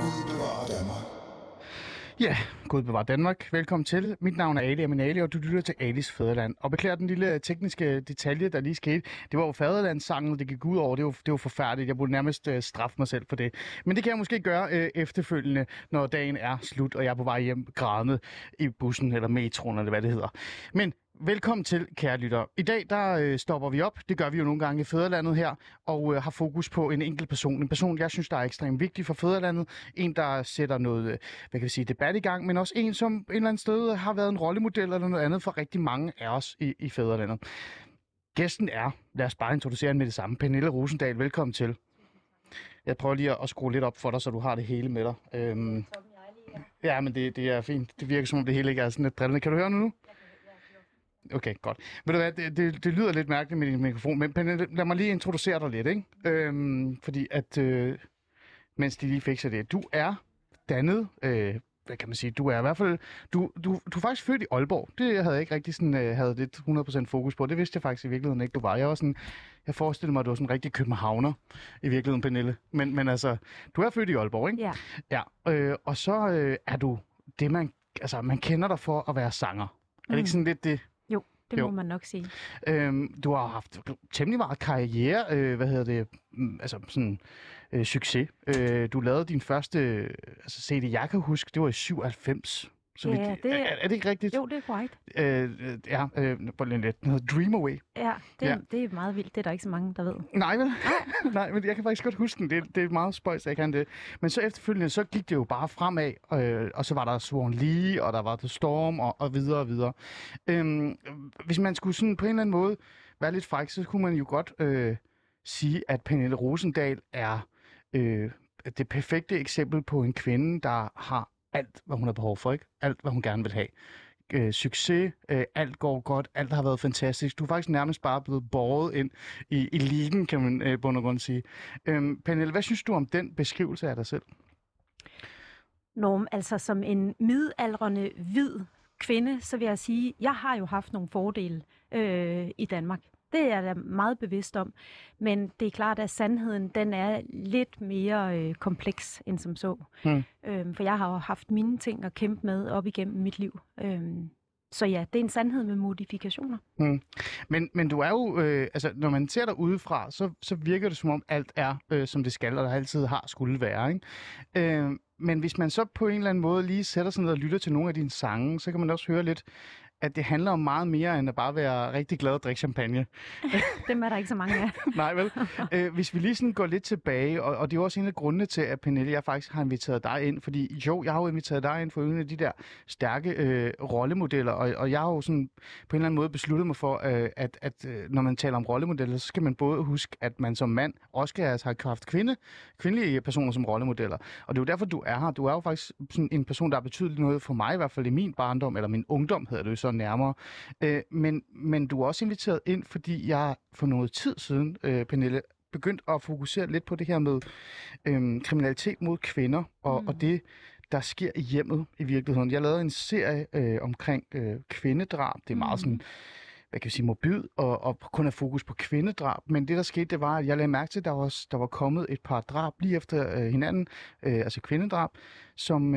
Gud bevarer Danmark. Ja, Gud bevarer Danmark. Velkommen til. Mit navn er Ali Aminali, og du lytter til Alis Faderland. Og beklager den lille tekniske detalje, der lige skete. Det var jo Faderlandssangen, det gik ud over. Det var forfærdeligt. Jeg burde nærmest straffe mig selv for det. Men det kan jeg måske gøre efterfølgende, når dagen er slut, og jeg er på vej hjem grædende i bussen eller metroen, eller hvad det hedder. Men velkommen til, kære lyttere. I dag der stopper vi op, det gør vi jo nogle gange i Fædrelandet her, og har fokus på en enkelt person. En person, jeg synes, der er ekstremt vigtig for Fædrelandet. En, der sætter noget debat i gang, men også en, som en eller anden sted har været en rollemodel eller noget andet for rigtig mange af os i Fædrelandet. Gæsten er, lad os bare introducere hende med det samme, Pernille Rosendahl. Velkommen til. Jeg prøver lige at skrue lidt op for dig, så du har det hele med dig. Ja, men det er fint. Det virker som om det hele ikke er sådan lidt drillende. Kan du høre nu? Okay, godt. Ved du hvad, det lyder lidt mærkeligt med din mikrofon, men lad mig lige introducere dig lidt, ikke? Fordi at, mens de lige fikser det, du er dannet, hvad kan man sige, du er i hvert fald, du er faktisk født i Aalborg. Det havde jeg ikke rigtig sådan, havde lidt 100% fokus på. Det vidste jeg faktisk i virkeligheden ikke, du var. Jeg forestillede mig, at du var sådan en rigtig københavner i virkeligheden, Pernille. Men altså, du er født i Aalborg, ikke? Ja. Ja, og så er du det, man kender dig for at være sanger. Er det ikke sådan lidt det? Det må man nok sige. Du har haft temmelig meget karriere, succes. Du lavede din første CD, jeg kan huske, det var i 97. Så ja, er det ikke rigtigt? Jo, det er korrekt. På lidt Dream Away. Ja, det er meget vildt. Det er der ikke så mange, der ved. Nej, vel? Nej, men jeg kan faktisk godt huske den. Det er meget spøjs, jeg kan det. Men så efterfølgende, så gik det jo bare fremad, og så var der Swan Lee, og der var The Storm, og videre og videre. Hvis man skulle sådan på en eller anden måde være lidt fræk, så kunne man jo godt sige, at Pernille Rosendahl er det perfekte eksempel på en kvinde, der har alt, hvad hun har behov for, ikke? Alt, hvad hun gerne vil have. Succes, alt går godt, alt har været fantastisk. Du er faktisk nærmest bare blevet båret ind i eliten, kan man på nogen grund sige. Pernille, hvad synes du om den beskrivelse af dig selv? Nå, altså som en midaldrende, hvid kvinde, så vil jeg sige, at jeg har jo haft nogle fordele i Danmark. Det er jeg da meget bevidst om. Men det er klart, at sandheden den er lidt mere kompleks end som så. For jeg har jo haft mine ting at kæmpe med op igennem mit liv. Så ja, det er en sandhed med modifikationer. Men du er jo, når man ser dig udefra, så virker det som om alt er, som det skal, og der altid har skulle være, ikke? Men hvis man så på en eller anden måde lige sætter sig ned og lytter til nogle af dine sange, så kan man også høre lidt, at det handler om meget mere, end at bare være rigtig glad og drikke champagne. Dem er der ikke så mange af. Nej, vel? Hvis vi lige sådan går lidt tilbage, og det er jo også en af grundene til, at Pernille, jeg faktisk har inviteret dig ind, fordi jo, jeg har jo inviteret dig ind for en af de der stærke rollemodeller, og jeg har jo sådan på en eller anden måde besluttet mig for, at når man taler om rollemodeller, så skal man både huske, at man som mand også skal have haft kvindelige personer som rollemodeller. Og det er jo derfor, du er her. Du er jo faktisk sådan en person, der har betydet noget for mig, i hvert fald i min barndom, eller min ungdom hedder det jo så nærmere. Men du er også inviteret ind, fordi jeg for noget tid siden, Pernille, begyndte at fokusere lidt på det her med kriminalitet mod kvinder og det, der sker i hjemmet i virkeligheden. Jeg lavede en serie omkring kvindedrab. Det er meget sådan, hvad kan vi sige, morbid, og kun have fokus på kvindedrab. Men det, der skete, det var, at jeg lagde mærke til, at der var kommet et par drab lige efter hinanden, altså kvindedrab, som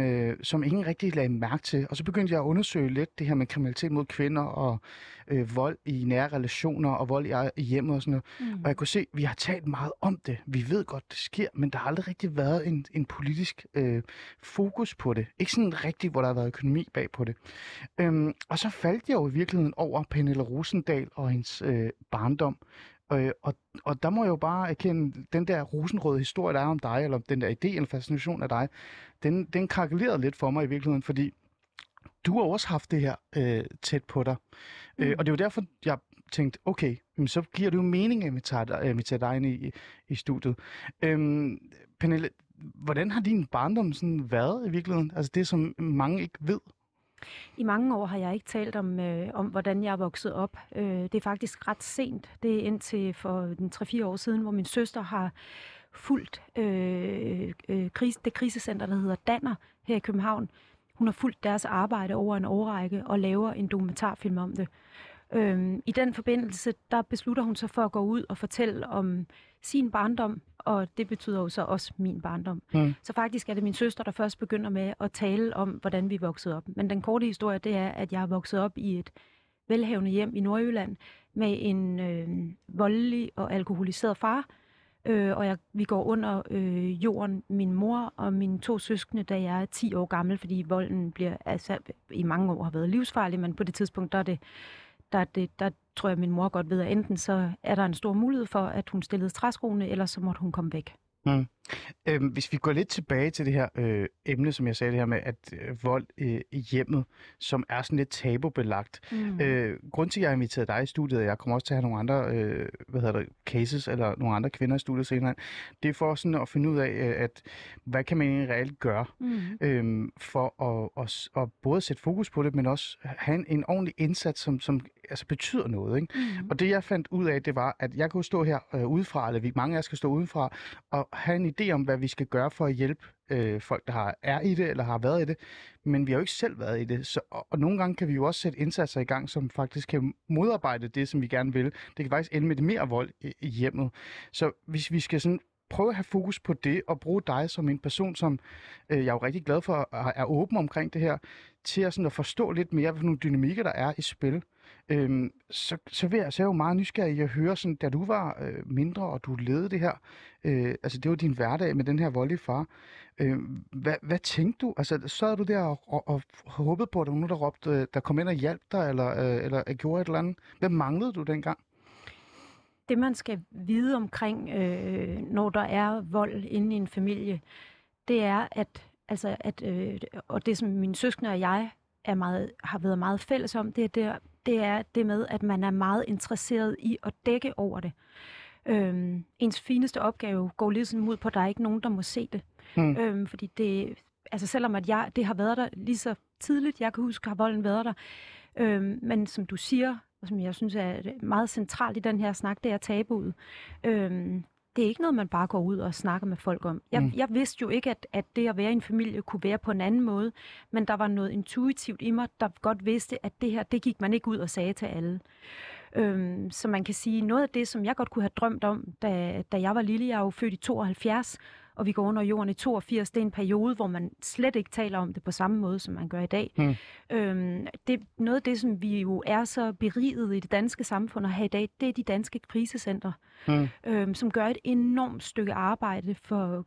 ingen rigtig lagde mærke til. Og så begyndte jeg at undersøge lidt det her med kriminalitet mod kvinder og vold i nære relationer og vold i hjemmet og sådan noget. Og jeg kunne se, at vi har talt meget om det. Vi ved godt, det sker, men der har aldrig rigtig været en politisk fokus på det. Ikke sådan rigtigt, hvor der har været økonomi bag på det. Og så faldt jeg jo i virkeligheden over Pernille Rosendahl og hendes barndom. Og der må jeg jo bare erkende, den der rosenrøde historie, der er om dig, eller den der idé eller fascination af dig, den krakelerede lidt for mig i virkeligheden, fordi du har også haft det her tæt på dig. Og det er jo derfor, jeg tænkte, okay, så giver det jo mening, at vi tager dig ind i studiet. Pernille, hvordan har din barndom sådan været i virkeligheden? Altså det, som mange ikke ved. I mange år har jeg ikke talt om hvordan jeg er vokset op. Det er faktisk ret sent. Det er indtil for 3-4 år siden, hvor min søster har fulgt det krisecenter, der hedder Danner her i København. Hun har fulgt deres arbejde over en årrække og laver en dokumentarfilm om det. I den forbindelse, der beslutter hun sig for at gå ud og fortælle om sin barndom, og det betyder jo så også min barndom. Så faktisk er det min søster, der først begynder med at tale om, hvordan vi voksede op. Men den korte historie, det er, at jeg er vokset op i et velhavende hjem i Nordjylland med en voldelig og alkoholiseret far, og vi går under jorden, min mor og mine to søskende, da jeg er 10 år gammel, fordi volden bliver, altså, i mange år har været livsfarlig, men på det tidspunkt, der tror jeg, min mor godt ved, at enten så er der en stor mulighed for, at hun stillede træskoene, eller så måtte hun komme væk. Hvis vi går lidt tilbage til det her emne, som jeg sagde, det her med, at vold i hjemmet, som er sådan lidt tabubelagt. Grunden til, at jeg inviterede dig i studiet, og jeg kommer også til at have nogle andre cases, eller nogle andre kvinder i studiet senere, det er for sådan at finde ud af, at hvad kan man egentlig reelt gøre, for at både sætte fokus på det, men også have en ordentlig indsats, som altså betyder noget, ikke? Og det jeg fandt ud af, det var, at jeg kunne stå her udefra, eller mange af os kan stå udefra, og have en idé om, hvad vi skal gøre for at hjælpe folk, der er i det, eller har været i det, men vi har jo ikke selv været i det, så, og nogle gange kan vi jo også sætte indsatser i gang, som faktisk kan modarbejde det, som vi gerne vil. Det kan faktisk ende med mere vold i hjemmet. Så hvis vi skal sådan prøve at have fokus på det, og bruge dig som en person, som jeg er jo rigtig glad for, er åben omkring det her, til at, sådan at forstå lidt mere, hvad for nogle dynamikker, der er i spil, så er jeg jo meget nysgerrig at høre, sådan, da du var mindre, og du ledede det her, altså det var din hverdag med den her voldelige far, hvad tænkte du? Altså sad du der og håbede på, at der var nogen, der råbte, der kom ind og hjalp dig, eller gjorde et eller andet? Hvad manglede du dengang? Det, man skal vide omkring, når der er vold inde i en familie, det er, at og det, som mine søskende og jeg har været meget fælles om, det er det med, at man er meget interesseret i at dække over det. Ens fineste opgave går ligesom ud på, at der er ikke nogen, der må se det. Fordi det, altså selvom at det har været der lige så tidligt, jeg kan huske, har volden været der. Men som du siger, og som jeg synes er meget centralt i den her snak, det er tabuet. Det er ikke noget, man bare går ud og snakker med folk om. Jeg vidste jo ikke, at det at være i en familie kunne være på en anden måde, men der var noget intuitivt i mig, der godt vidste, at det her, det gik man ikke ud og sagde til alle. Så man kan sige, noget af det, som jeg godt kunne have drømt om, da jeg var lille, jeg er jo født i 72, og vi går under jorden i 82, det er en periode, hvor man slet ikke taler om det på samme måde, som man gør i dag. Det er noget af det, som vi jo er så beriget i det danske samfund at have i dag, det er de danske krisecenter, som gør et enormt stykke arbejde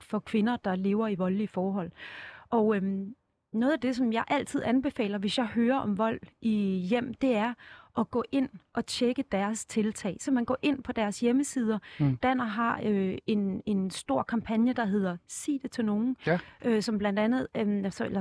for kvinder, der lever i voldelige forhold. Og noget af det, som jeg altid anbefaler, hvis jeg hører om vold i hjem, det er at gå ind og tjekke deres tiltag. Så man går ind på deres hjemmesider. Danner har en stor kampagne, der hedder Sig det til nogen, som blandt andet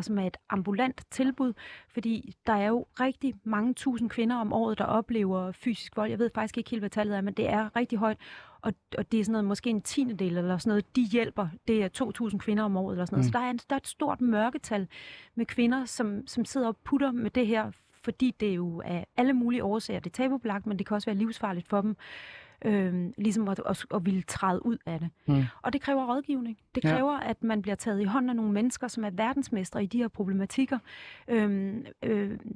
som er et ambulant tilbud, fordi der er jo rigtig mange tusind kvinder om året, der oplever fysisk vold. Jeg ved faktisk ikke helt, hvad tallet er, men det er rigtig højt. Og det er sådan noget, måske en 10. del eller sådan noget, de hjælper. Det er 2.000 kvinder om året eller sådan noget. Så der er et stort mørketal med kvinder, som sidder og putter med det her, fordi det jo af alle mulige årsager, det er tabubelagt, men det kan også være livsfarligt for dem, ligesom at ville træde ud af det. Og det kræver rådgivning. Det kræver, at man bliver taget i hånden af nogle mennesker, som er verdensmestre i de her problematikker.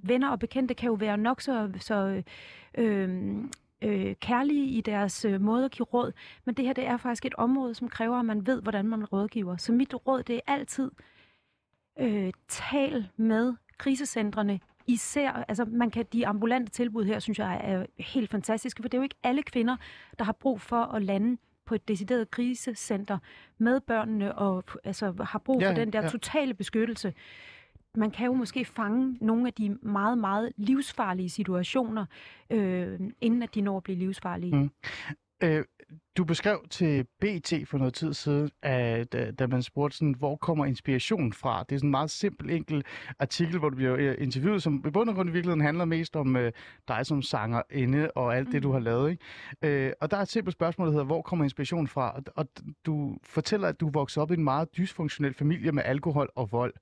Venner og bekendte kan jo være nok så kærlige i deres måde at give råd, men det her, det er faktisk et område, som kræver, at man ved, hvordan man rådgiver. Så mit råd, det er altid tal med krisecentrene. Især, altså de ambulante tilbud her, synes jeg er helt fantastiske, for det er jo ikke alle kvinder, der har brug for at lande på et decideret krisecenter med børnene, og altså har brug for den der totale beskyttelse. Man kan jo måske fange nogle af de meget, meget livsfarlige situationer, inden at de når at blive livsfarlige. Du beskrev til BT for noget tid siden, at da man spurgte, sådan, hvor kommer inspirationen fra? Det er sådan en meget simpel, enkel artikel, hvor du bliver interviewet, som i bund og grund i virkeligheden handler mest om dig som sangerinde og alt det, du har lavet, ikke? Og der er et simpelt spørgsmål, der hedder, hvor kommer inspirationen fra? Og du fortæller, at du voksede op i en meget dysfunktionel familie med alkohol og vold.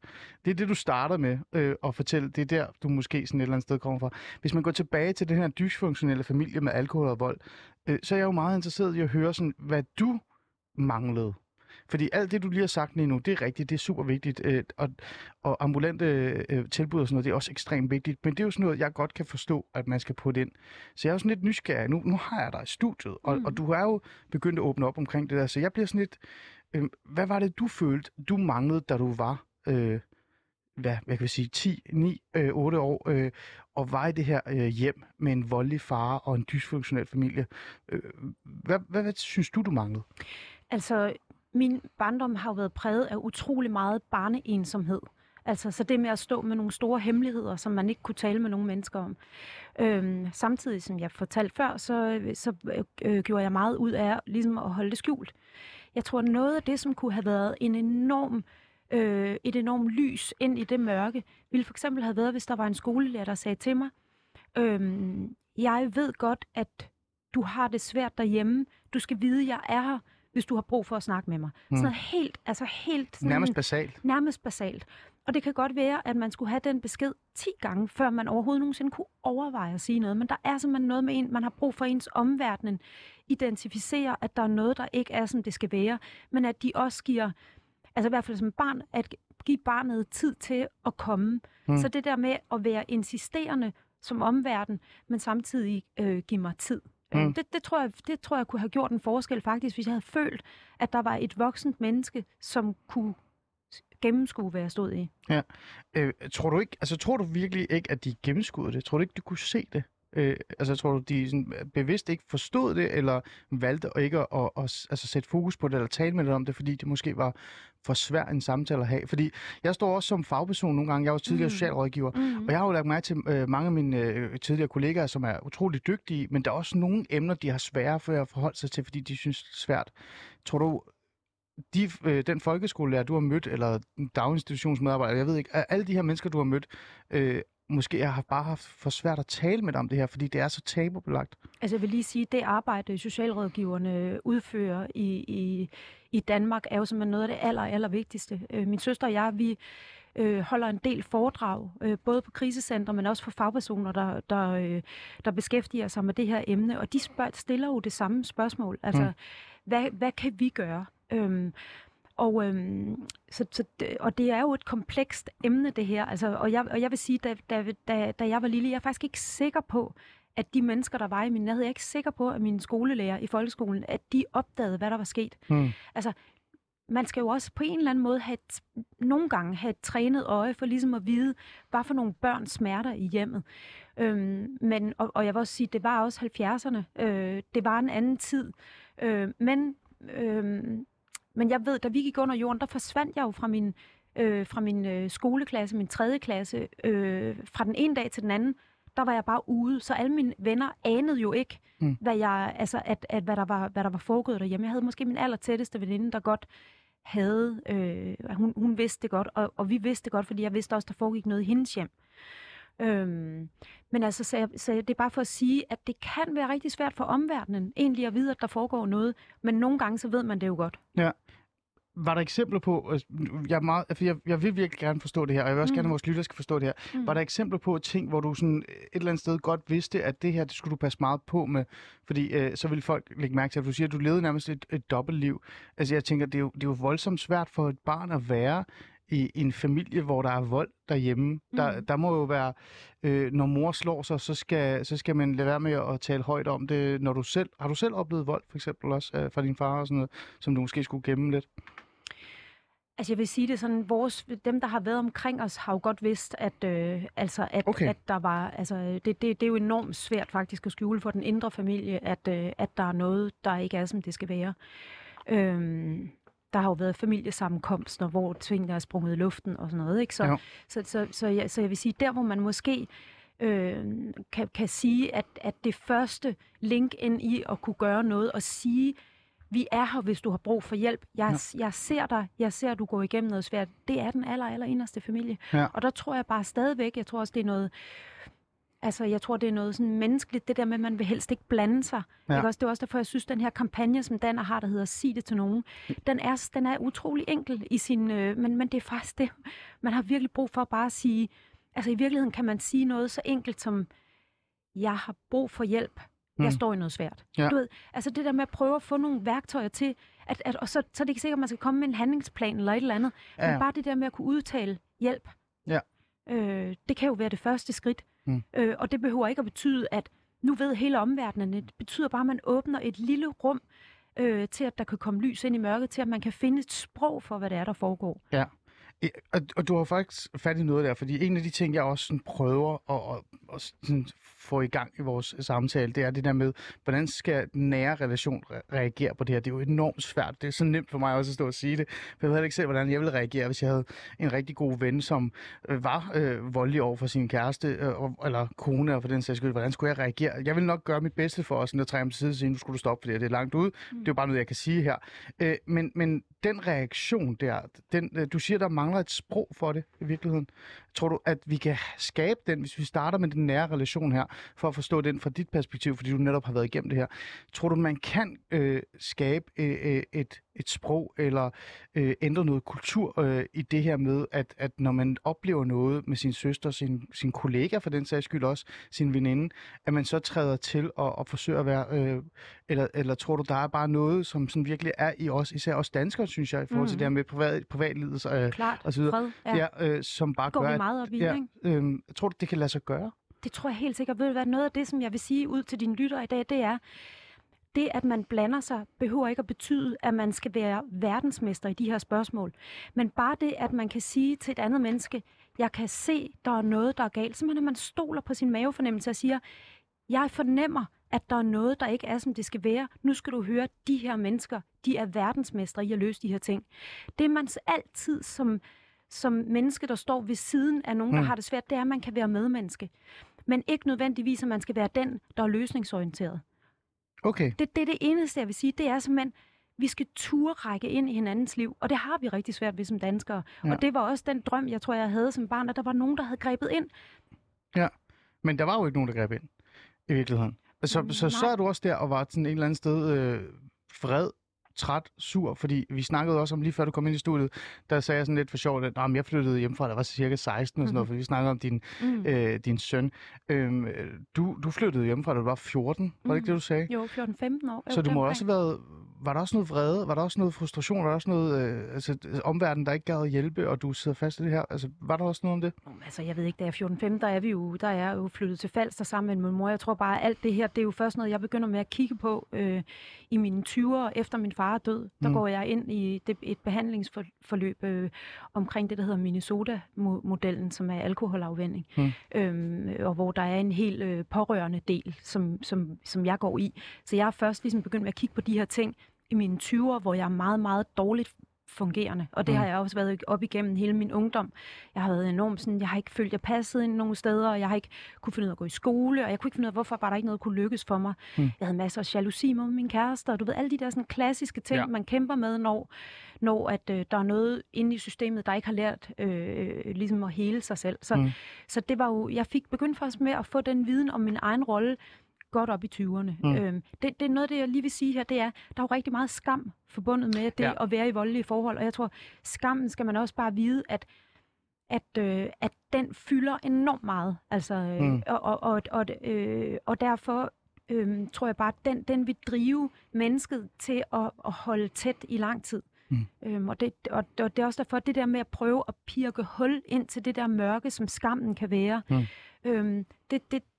Det er det, du starter med at fortælle. Det er der, du måske sådan et eller andet sted kommer fra. Hvis man går tilbage til den her dysfunktionelle familie med alkohol og vold, så er jeg jo meget interesseret i at høre, sådan, hvad du manglede. Fordi alt det, du lige har sagt lige nu, det er rigtigt, det er super vigtigt. Og ambulante tilbud og sådan noget, det er også ekstremt vigtigt. Men det er jo sådan noget, jeg godt kan forstå, at man skal putte ind. Så jeg er jo sådan lidt nysgerrig. Nu har jeg dig i studiet, og du er jo begyndt at åbne op omkring det der. Så jeg bliver sådan lidt, hvad var det, du følte, du manglede, da du var... hvad kan vi sige, 10, 9, 8 år, og var i det her hjem med en voldelig far og en dysfunktionel familie. Hvad synes du manglede? Altså, min barndom har jo været præget af utrolig meget barneensomhed. Altså, så det med at stå med nogle store hemmeligheder, som man ikke kunne tale med nogle mennesker om. Samtidig, som jeg fortalte før, så gjorde jeg meget ud af ligesom at holde det skjult. Jeg tror, noget af det, som kunne have været et enormt lys ind i det mørke, ville for eksempel have været, hvis der var en skolelærer, der sagde til mig, jeg ved godt, at du har det svært derhjemme. Du skal vide, at jeg er her, hvis du har brug for at snakke med mig. Sådan noget helt... Sådan, nærmest basalt. Og det kan godt være, at man skulle have den besked 10 gange, før man overhovedet nogensinde kunne overveje at sige noget. Men der er simpelthen noget med en, man har brug for ens omverden. Identificere, at der er noget, der ikke er, som det skal være, men at de også giver... Altså i hvert fald som barn, at give barnet tid til at komme. Så det der med at være insisterende som omverden, men samtidig give mig tid. Det tror jeg kunne have gjort en forskel faktisk, hvis jeg havde følt, at der var et voksent menneske, som kunne gennemskue, hvad jeg stod i. Ja. Tror du virkelig ikke, at de gennemskuede det? Tror du ikke, de kunne se det? Tror du, de sådan bevidst ikke forstod det, eller valgte ikke at sætte fokus på det, eller tale med det om det, fordi det måske var for svær en samtale at have? Fordi jeg står også som fagperson nogle gange, jeg er jo tidligere socialrådgiver, og jeg har jo lagt mærke til mange af mine tidligere kollegaer, som er utrolig dygtige, men der er også nogle emner, de har svære for at forholde sig til, fordi de synes det er svært. Tror du, den folkeskolelærer, du har mødt, eller daginstitutionsmedarbejder, jeg ved ikke, alle de her mennesker, du har mødt, måske jeg har bare haft for svært at tale med dig om det her, fordi det er så tabubelagt? Altså jeg vil lige sige, at det arbejde, socialrådgiverne udfører i Danmark, er jo simpelthen noget af det aller vigtigste. Min søster og jeg, vi holder en del foredrag, både på krisecenter, men også for fagpersoner, der beskæftiger sig med det her emne, og de stiller jo det samme spørgsmål. Altså, hvad kan vi gøre? Og det er jo et komplekst emne, det her. Altså, og jeg vil sige, da jeg var lille, jeg er faktisk ikke sikker på, at de mennesker, der var i min nærhed, jeg er ikke sikker på, at mine skolelærer i folkeskolen, at de opdagede, hvad der var sket. Altså, man skal jo også på en eller anden måde nogle gange have et trænet øje for ligesom at vide, hvad for nogle børn smerter i hjemmet. Men jeg vil også sige, det var også 70'erne. Det var en anden tid. Men jeg ved, da vi gik under jorden, der forsvandt jeg jo fra min skoleklasse, min 3. klasse, fra den ene dag til den anden. Der var jeg bare ude, så alle mine venner anede jo ikke, hvad der var foregået derhjemme. Jeg havde måske min allertætteste veninde, der godt havde, hun vidste det godt, og vi vidste det godt, fordi jeg vidste også, der foregik noget i hendes hjem. Men det er bare for at sige, at det kan være rigtig svært for omverdenen egentlig at vide, at der foregår noget, men nogle gange så ved man det jo godt. Ja. Var der eksempler på, jeg vil virkelig gerne forstå det her, og jeg vil også gerne, at vores lytter skal forstå det her. Var der eksempler på ting, hvor du sådan et eller andet sted godt vidste, at det her, det skulle du passe meget på med, fordi så ville folk lægge mærke til, at du siger, at du levede nærmest et dobbeltliv. Altså jeg tænker, det er jo voldsomt svært for et barn at være i en familie, hvor der er vold derhjemme. Der må jo være, når mor slår sig, så skal man lade være med at tale højt om det. Har du selv oplevet vold, for eksempel også fra din far og sådan noget, som du måske skulle gemme lidt? Altså jeg vil sige det sådan, dem der har været omkring os, har jo godt vidst, at der var, altså det er jo enormt svært faktisk at skjule for den indre familie, at der er noget, der ikke er, som det skal være. Der har jo været familiesammenkomster, hvor tingene er sprunget i luften og sådan noget, ikke? Så jeg vil sige, der hvor man måske kan sige, at det første link ind i at kunne gøre noget og sige, vi er her, hvis du har brug for hjælp. Jeg ser dig, jeg ser, at du går igennem noget svært. Det er den aller inderste familie. Ja. Og der tror jeg bare stadigvæk, jeg tror også, det er noget... Altså, jeg tror, det er noget sådan menneskeligt, det der med, at man vil helst ikke blande sig. Ja. Ikke? Det er også derfor, jeg synes, den her kampagne, som Danner har, der hedder Sig det til nogen, den er utrolig enkel i sin... Men det er faktisk det. Man har virkelig brug for at bare sige... Altså, i virkeligheden kan man sige noget så enkelt som, jeg har brug for hjælp. Jeg står i noget svært. Ja. Du ved, altså det der med at prøve at få nogle værktøjer til... og så er det ikke sikkert, at man skal komme med en handlingsplan eller et eller andet, ja. Men bare det der med at kunne udtale hjælp, ja. Det kan jo være det første skridt, og det behøver ikke at betyde, at nu ved hele omverdenen, det betyder bare, at man åbner et lille rum, til at der kan komme lys ind i mørket, til at man kan finde et sprog for, hvad det er, der foregår. Ja, og du har faktisk fat i noget der, fordi en af de ting, jeg også sådan prøver at sådan få i gang i vores samtale, det er det der med, hvordan skal den nære relation reagere på det her? Det er jo enormt svært. Det er så nemt for mig også at stå og sige det, for jeg ved ikke selv, hvordan jeg ville reagere, hvis jeg havde en rigtig god ven, som var voldelig over for sin kæreste, eller kone, og for den sags skyld. Hvordan skulle jeg reagere? Jeg vil nok gøre mit bedste for os, når jeg træder mig til side og siger, nu skulle du stoppe, for det er langt ude. Det er jo bare noget, jeg kan sige her. Men den reaktion der, du siger, der mangler et sprog for det i virkeligheden. Tror du, at vi kan skabe den, hvis vi starter med den nære relation her, for at forstå den fra dit perspektiv, fordi du netop har været igennem det her? Tror du, man kan skabe et sprog eller ændre noget kultur i det her med, at når man oplever noget med sin søster, sin kollega for den sags skyld også, sin veninde, at man så træder til og forsøger at være... Eller tror du, der er bare noget, som sådan virkelig er i os, især os danskere, synes jeg, i forhold til det her med privatlivets og så videre, fred, ja. Ja, som bare går gør... Går vi meget op i, ja, ikke? Tror du, det kan lade sig gøre? Det tror jeg helt sikkert. Ved du hvad, noget af det, som jeg vil sige ud til dine lyttere i dag, det er, det at man blander sig, behøver ikke at betyde, at man skal være verdensmester i de her spørgsmål. Men bare det, at man kan sige til et andet menneske, jeg kan se, der er noget, der er galt. Simpelthen, at man stoler på sin mavefornemmelse og siger, jeg fornemmer, at der er noget, der ikke er, som det skal være. Nu skal du høre, de her mennesker, de er verdensmestre i at løse de her ting. Det er man altid som menneske, der står ved siden af nogen, der har det svært, det er, at man kan være medmenneske. Men ikke nødvendigvis, at man skal være den, der er løsningsorienteret. Okay. Det er det eneste, jeg vil sige. Det er simpelthen, vi skal turde række ind i hinandens liv, og det har vi rigtig svært ved som danskere. Ja. Og det var også den drøm, jeg tror, jeg havde som barn, at der var nogen, der havde grebet ind. Ja, men der var jo ikke nogen, der greb ind i virkeligheden. Så er du også der og var sådan et eller andet sted vred, træt, sur, fordi vi snakkede også om, lige før du kom ind i studiet, der sagde jeg sådan lidt for sjovt, at jeg flyttede hjemmefra, der var cirka 16 og sådan noget, fordi vi snakkede om din søn. Du flyttede hjemmefra, da du var 14, var det ikke det, du sagde? Jo, 14-15 år. Så du må også have været... Var der også noget vrede? Var der også noget frustration? Var der også noget omverden, der ikke gad at hjælpe, og du sidder fast i det her? Altså, var der også noget om det? Altså, jeg ved ikke, da jeg er 14-15, der er jeg jo flyttet til Falster sammen med min mor. Jeg tror bare, at alt det her, det er jo først noget, jeg begynder med at kigge på i mine 20'er. Efter min far er død, der går jeg ind i et behandlingsforløb omkring det, der hedder Minnesota-modellen, som er alkoholafvænning. Og hvor der er en helt pårørende del, som jeg går i. Så jeg er først ligesom begyndt med at kigge på de her ting i mine 20'er, hvor jeg er meget, meget dårligt fungerende. Og det har jeg også været op igennem hele min ungdom. Jeg har været enormt sådan, jeg har ikke følt, jeg passede ind nogle steder, og jeg har ikke kunne finde ud af at gå i skole, og jeg kunne ikke finde ud af, hvorfor var der ikke noget, der kunne lykkes for mig. Jeg havde masser af jalousi med min kæreste, og du ved, alle de der sådan klassiske ting, man kæmper med, når at der er noget inde i systemet, der ikke har lært ligesom at hele sig selv. Så det var jo, jeg fik begyndt først med at få den viden om min egen rolle, godt op i 20'erne. Det er noget, det jeg lige vil sige her, det er, der er jo rigtig meget skam forbundet med det at være i voldelige forhold, og jeg tror, skammen skal man også bare vide, at den fylder enormt meget, altså, og derfor tror jeg bare, at den vil drive mennesket til at holde tæt i lang tid. Og det er også derfor, det der med at prøve at pirke hul ind til det der mørke, som skammen kan være,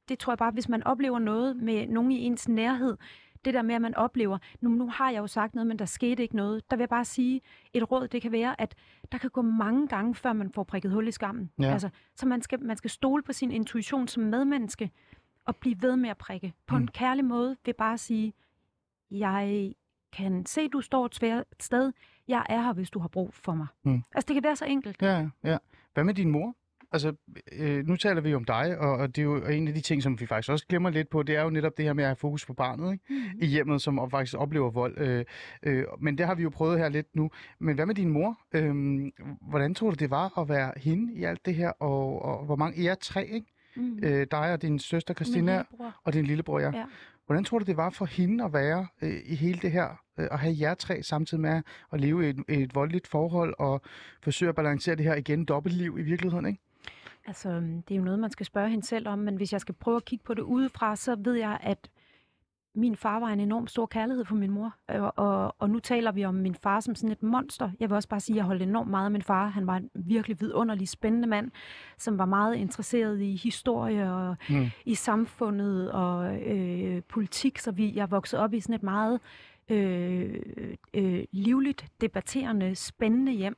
det tror jeg bare, hvis man oplever noget med nogen i ens nærhed, det der med, at man oplever, nu har jeg jo sagt noget, men der skete ikke noget. Der vil jeg bare sige, et råd, det kan være, at der kan gå mange gange, før man får prikket hul i skammen. Ja. Altså, så man skal stole på sin intuition som medmenneske, og blive ved med at prikke. På en kærlig måde vil bare sige, jeg kan se, du står et svært sted. Jeg er her, hvis du har brug for mig. Altså, det kan være så enkelt. Ja, ja. Hvad med din mor? Altså, nu taler vi jo om dig, og det er jo en af de ting, som vi faktisk også glemmer lidt på, det er jo netop det her med at have fokus på barnet, ikke? I hjemmet, som faktisk oplever vold. Men det har vi jo prøvet her lidt nu. Men hvad med din mor? Hvordan tror du, det var at være hende i alt det her, og hvor mange er tre, ikke? Dig og din søster Christina og din lillebror, ja. Hvordan tror du, det var for hende at være i hele det her, og have jer tre samtidig med at leve i et voldeligt forhold, og forsøge at balancere det her igen dobbeltliv i virkeligheden, ikke? Altså, det er jo noget, man skal spørge hende selv om, men hvis jeg skal prøve at kigge på det udefra, så ved jeg, at Min far var en enorm stor kærlighed for min mor, og nu taler vi om min far som sådan et monster. Jeg vil også bare sige, at jeg holdt enormt meget af min far. Han var en virkelig vidunderlig, spændende mand, som var meget interesseret i historie og i samfundet og politik. Så jeg voksede op i sådan et meget livligt, debatterende, spændende hjem.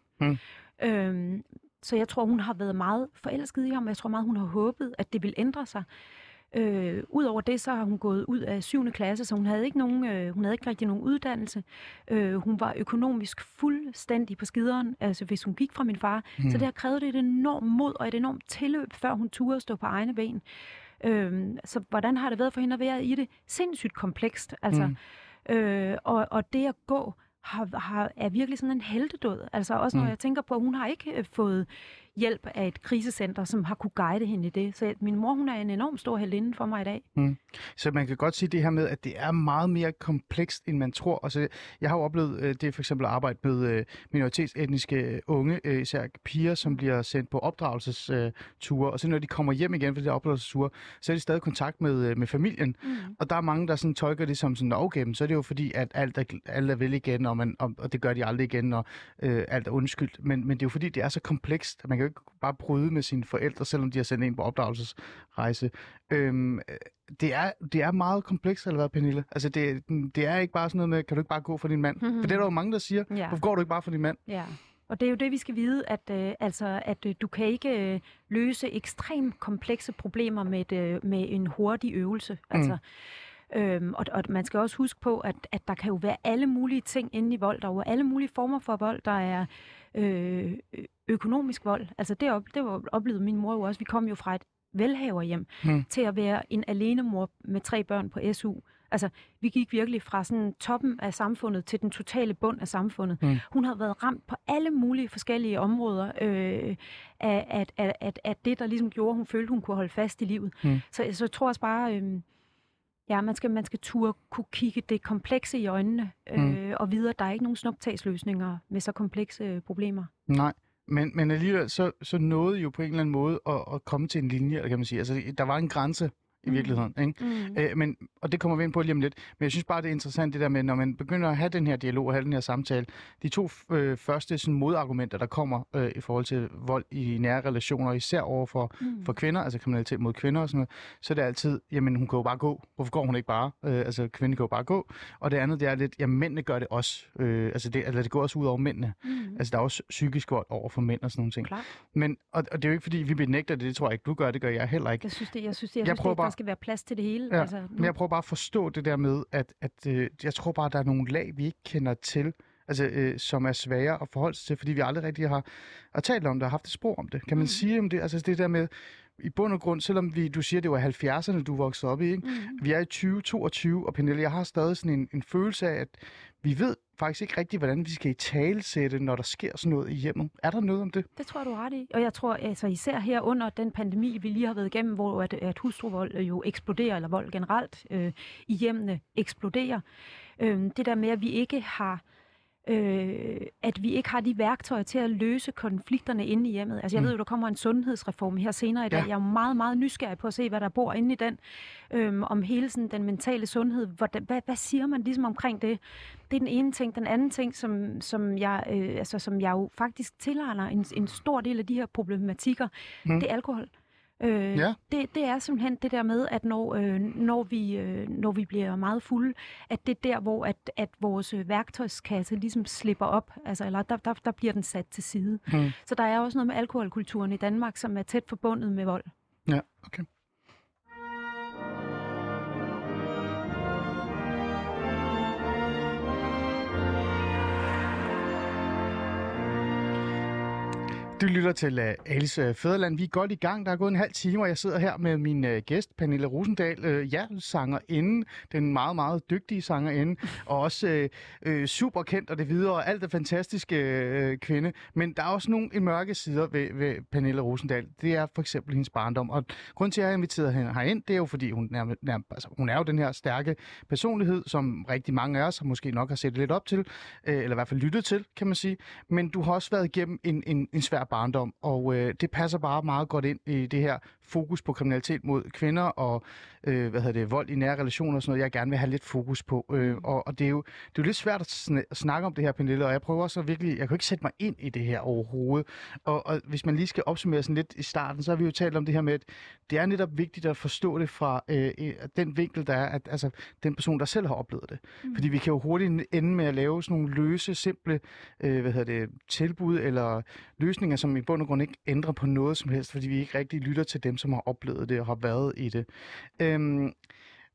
Så jeg tror, hun har været meget forelsket i ham, og jeg tror meget, hun har håbet, at det ville ændre sig. Udover det, så har hun gået ud af 7. klasse, så hun havde ikke nogen, hun havde ikke rigtig nogen uddannelse. Hun var økonomisk fuldstændig på skideren, altså hvis hun gik fra min far. Så det har krævet et enormt mod og et enormt tilløb, før hun turde stå på egne ben. Så hvordan har det været for hende at være i det? Sindssygt komplekst, altså. Og det at gå er virkelig sådan en heltedåd. Altså også når jeg tænker på, at hun har ikke fået hjælp af et krisecenter, som har kunne guide hende i det. Så min mor, hun er en enormt stor heltinde for mig i dag. Så man kan godt sige det her med, at det er meget mere komplekst, end man tror. Altså, jeg har jo oplevet det, for eksempel at arbejde med minoritetsetniske unge, især piger, som bliver sendt på opdragelsesture, og så når de kommer hjem igen fra de opdragelsesture, så er de stadig i kontakt med familien. Og der er mange, der sådan tolker det som sådan, okay, så er det jo fordi, at alt er vel igen, og det gør de aldrig igen, og alt er undskyldt. Men det er jo fordi, det er så komplekst, at man kan jo ikke bare bryde med sine forældre, selvom de har sendt en på opdragelsesrejse. Det er meget komplekst, eller hvad, Pernille? Altså, det er ikke bare sådan noget med, kan du ikke bare gå for din mand? For det er der jo mange, der siger. Ja. Hvorfor går du ikke bare for din mand? Ja. Og det er jo det, vi skal vide, at du kan ikke løse ekstremt komplekse problemer med en hurtig øvelse. Altså, og man skal også huske på, at der kan jo være alle mulige ting inde i vold, der er alle mulige former for vold, der er økonomisk vold. Altså det oplevede min mor jo også. Vi kom jo fra et velhaverhjem til at være en alenemor med 3 børn på SU. Altså, vi gik virkelig fra sådan toppen af samfundet til den totale bund af samfundet. Hun havde været ramt på alle mulige forskellige områder af det, der ligesom gjorde, hun følte, hun kunne holde fast i livet. Så jeg tror også bare... man skal turde kunne kigge det komplekse i øjnene, og vide, at der er ikke nogen snuptagsløsninger med så komplekse problemer. Nej, men alligevel så nåede jo på en eller anden måde at komme til en linje, kan man sige. Altså, der var en grænse i virkeligheden, ikke? Og det kommer vi ind på lige om lidt. Men jeg synes bare, det er interessant det der med, når man begynder at have den her dialog og have den her samtale. De 2 første sådan, modargumenter, der kommer i forhold til vold i nære relationer, især overfor for kvinder, altså kriminalitet mod kvinder og sådan noget, så er det altid, jamen hun kan jo bare gå. Hvorfor går hun ikke bare? Altså kvinden kan jo bare gå. Og det andet, det er lidt, jamen mændene gør det også. Det går også ud over mændene. Altså der er også psykisk vold over for mænd og sådan nogle ting. Klar. Men, og det er jo ikke fordi, vi benægter det tror jeg ikke, du gør, det gør jeg heller ikke. Jeg synes, der skal være plads til det hele. Ja, altså, men jeg prøver bare at forstå det der med, at jeg tror bare, at der er nogle lag, vi ikke kender til, altså, som er svære at forholde sig til, fordi vi aldrig rigtig har talt om det og haft et sprog om det. Kan man sige om det? Altså det der med, i bund og grund, selvom du siger, det var 70'erne, du voksede op i, ikke? Vi er i 2022, og Pernille, jeg har stadig sådan en følelse af, at vi ved faktisk ikke rigtigt, hvordan vi skal italesætte, når der sker sådan noget i hjemmet. Er der noget om det? Det tror jeg, du er ret i. Og jeg tror altså, især her under den pandemi, vi lige har været igennem, hvor at hustruvold jo eksploderer, eller vold generelt i hjemmene eksploderer. Det der med, at vi ikke har... de værktøjer til at løse konflikterne inde i hjemmet. Altså jeg ved jo, der kommer en sundhedsreform her senere i dag. Ja. Jeg er meget, meget nysgerrig på at se, hvad der bor inde i den. Om hele sådan, den mentale sundhed. Hvad siger man ligesom omkring det? Det er den ene ting. Den anden ting, som jeg jo faktisk tilegner en stor del af de her problematikker, det er alkohol. Det er simpelthen det der med, at når vi bliver meget fulde, at det er der, hvor at vores værktøjskasse ligesom slipper op, altså, eller der bliver den sat til side. Så der er også noget med alkoholkulturen i Danmark, som er tæt forbundet med vold. Ja, okay. Du lytter til Alis Faderland. Vi er godt i gang. Der er gået en halv time, og jeg sidder her med min gæst, Pernille Rosendahl. Sangerinde. Den meget, meget dygtige sangerinde. Og også super kendt og det videre. Og alt er fantastiske kvinde. Men der er også nogle mørke sider ved Pernille Rosendahl. Det er for eksempel hendes barndom. Og grunden til, at jeg har inviteret hende herind, det er jo, fordi hun er jo den her stærke personlighed, som rigtig mange af os har måske nok har set lidt op til. Eller i hvert fald lyttet til, kan man sige. Men du har også været igennem en svær barndom, og det passer bare meget godt ind i det her fokus på kriminalitet mod kvinder og vold i nære relationer og sådan noget, jeg gerne vil have lidt fokus på. Og det er jo lidt svært at snakke om det her, Pernille, og jeg prøver så virkelig, jeg kan ikke sætte mig ind i det her overhovedet. Og hvis man lige skal opsummere sådan lidt i starten, så har vi jo talt om det her med, at det er netop vigtigt at forstå det fra den vinkel, der er, at altså, den person, der selv har oplevet det. Fordi vi kan jo hurtigt ende med at lave sådan nogle løse, simple tilbud eller løsninger, som i bund og grund ikke ændrer på noget som helst, fordi vi ikke rigtig lytter til dem, som har oplevet det og har været i det.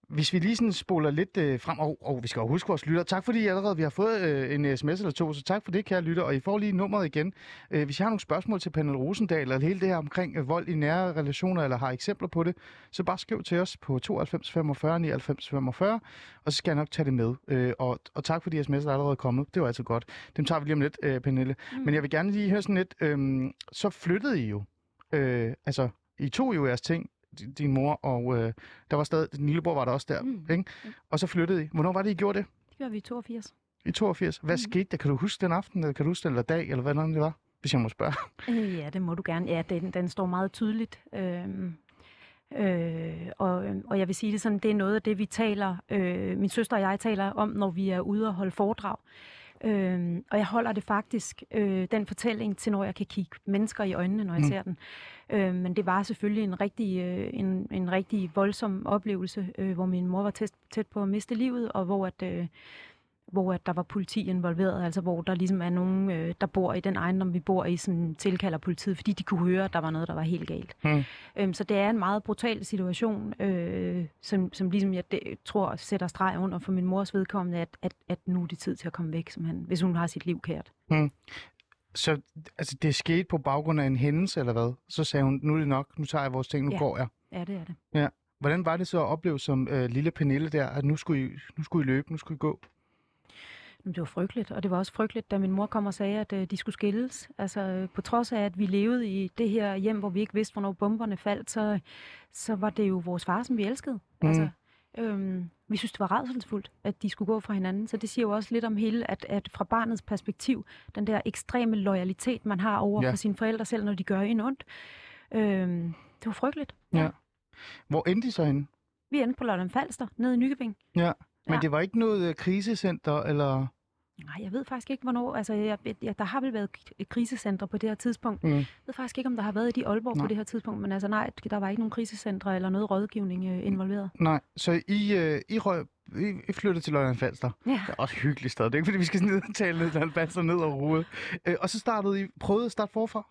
Hvis vi lige sådan spoler lidt frem, og vi skal jo huske vores lytter. Tak fordi vi har fået en sms eller to, så tak for det, kære lytter. Og I får lige nummeret igen. Hvis I har nogle spørgsmål til Pernille Rosendahl, eller hele det her omkring vold i nære relationer, eller har eksempler på det, så bare skriv til os på 92 45 99 45, og så skal jeg nok tage det med. Og tak fordi sms'er er allerede kommet. Det var altid godt. Dem tager vi lige om lidt, Pernille. Men jeg vil gerne lige høre sådan lidt, så flyttede I jo. I tog jo jeres ting, din mor, og der var stadig, din lillebror var der også der, ikke? Og så flyttede I. Hvornår var det, I gjorde det? Det gjorde vi i 82. I 82? Hvad skete der? Kan du huske den aften, eller kan du huske den, eller dag, eller hvordan det var, hvis jeg må spørge? Ja, det må du gerne. Ja, den står meget tydeligt. Og jeg vil sige det sådan, det er noget af det, vi taler, min søster og jeg taler om, når vi er ude og holde foredrag. Og jeg holder det faktisk, den fortælling til, når jeg kan kigge mennesker i øjnene, når jeg ser den. Men det var selvfølgelig en rigtig voldsom oplevelse, hvor min mor var tæt på at miste livet, og hvor at der var politi involveret, altså hvor der ligesom er nogen, der bor i den ejendom, vi bor i, som tilkalder politiet, fordi de kunne høre, at der var noget, der var helt galt. Så det er en meget brutal situation, som ligesom jeg tror sætter streg under for min mors vedkommende, at nu er det tid til at komme væk, hvis hun har sit liv kært. Så altså, det skete på baggrund af en hændelse, eller hvad? Så sagde hun, nu er det nok, nu tager jeg vores ting, nu går jeg. Ja, det er det. Ja. Hvordan var det så at opleve som lille Pernille der, at nu skulle I løbe, nu skulle I gå? Det var frygteligt, og det var også frygteligt, da min mor kom og sagde, at de skulle skilles. Altså, på trods af, at vi levede i det her hjem, hvor vi ikke vidste, hvornår bomberne faldt, så var det jo vores far, som vi elskede. Altså, vi synes, det var rædselsfuldt, at de skulle gå fra hinanden. Så det siger jo også lidt om hele, at fra barnets perspektiv, den der ekstreme loyalitet, man har over for sine forældre selv, når de gør en ondt. Det var frygteligt. Ja. Hvor endte I så henne? Vi endte på Lolland Falster, nede i Nykøbing. Ja. Men det var ikke noget krisecenter, eller? Nej, jeg ved faktisk ikke, hvornår. Altså, der har vel været krisecenter på det her tidspunkt. Jeg ved faktisk ikke, om der har været i Aalborg på det her tidspunkt, men altså nej, der var ikke nogen krisecenter eller noget rådgivning involveret. Nej, så I flyttede til Lolland Falster. Ja. Det er også hyggeligt sted. Det er ikke, fordi vi skal tale Lolland Falster ned over hovedet. Og så prøvede at starte forfra.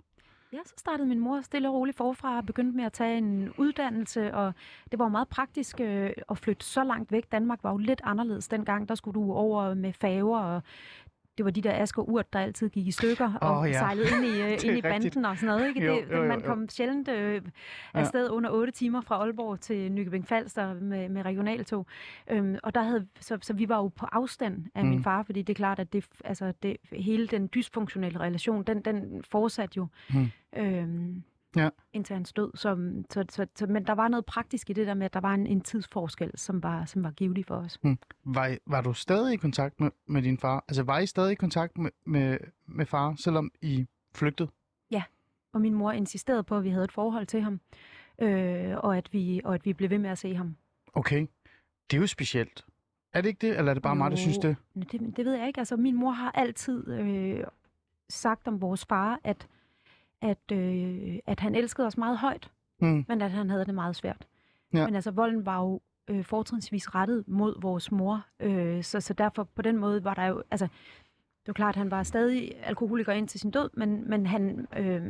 Ja, så startede min mor stille og roligt forfra og begyndte med at tage en uddannelse, og det var jo meget praktisk at flytte så langt væk. Danmark var jo lidt anderledes dengang, der skulle du over med færger, og det var de der ask og urt, der altid gik i stykker og sejlede ind i banden og sådan noget. Ikke? Jo. Man kom sjældent afsted under 8 timer fra Aalborg til Nykøbing Falster med regionaltog. Og der havde, så vi var jo på afstand af min far, fordi det er klart, at det, hele den dysfunktionelle relation, den fortsatte jo indtil hans død. Så, men der var noget praktisk i det der med, at der var en tidsforskel, som var givtig for os. Var du stadig i kontakt med din far? Altså, var I stadig i kontakt med far, selvom I flygtede? Ja, og min mor insisterede på, at vi havde et forhold til ham, og at vi blev ved med at se ham. Okay, det er jo specielt. Er det ikke det, eller er det bare mig, der synes det? Det ved jeg ikke. Altså, min mor har altid sagt om vores far, at han elskede os meget højt, men at han havde det meget svært. Ja. Men altså, volden var jo fortrinsvis rettet mod vores mor, så derfor på den måde var der jo, altså, det var klart, at han var stadig alkoholiker ind til sin død,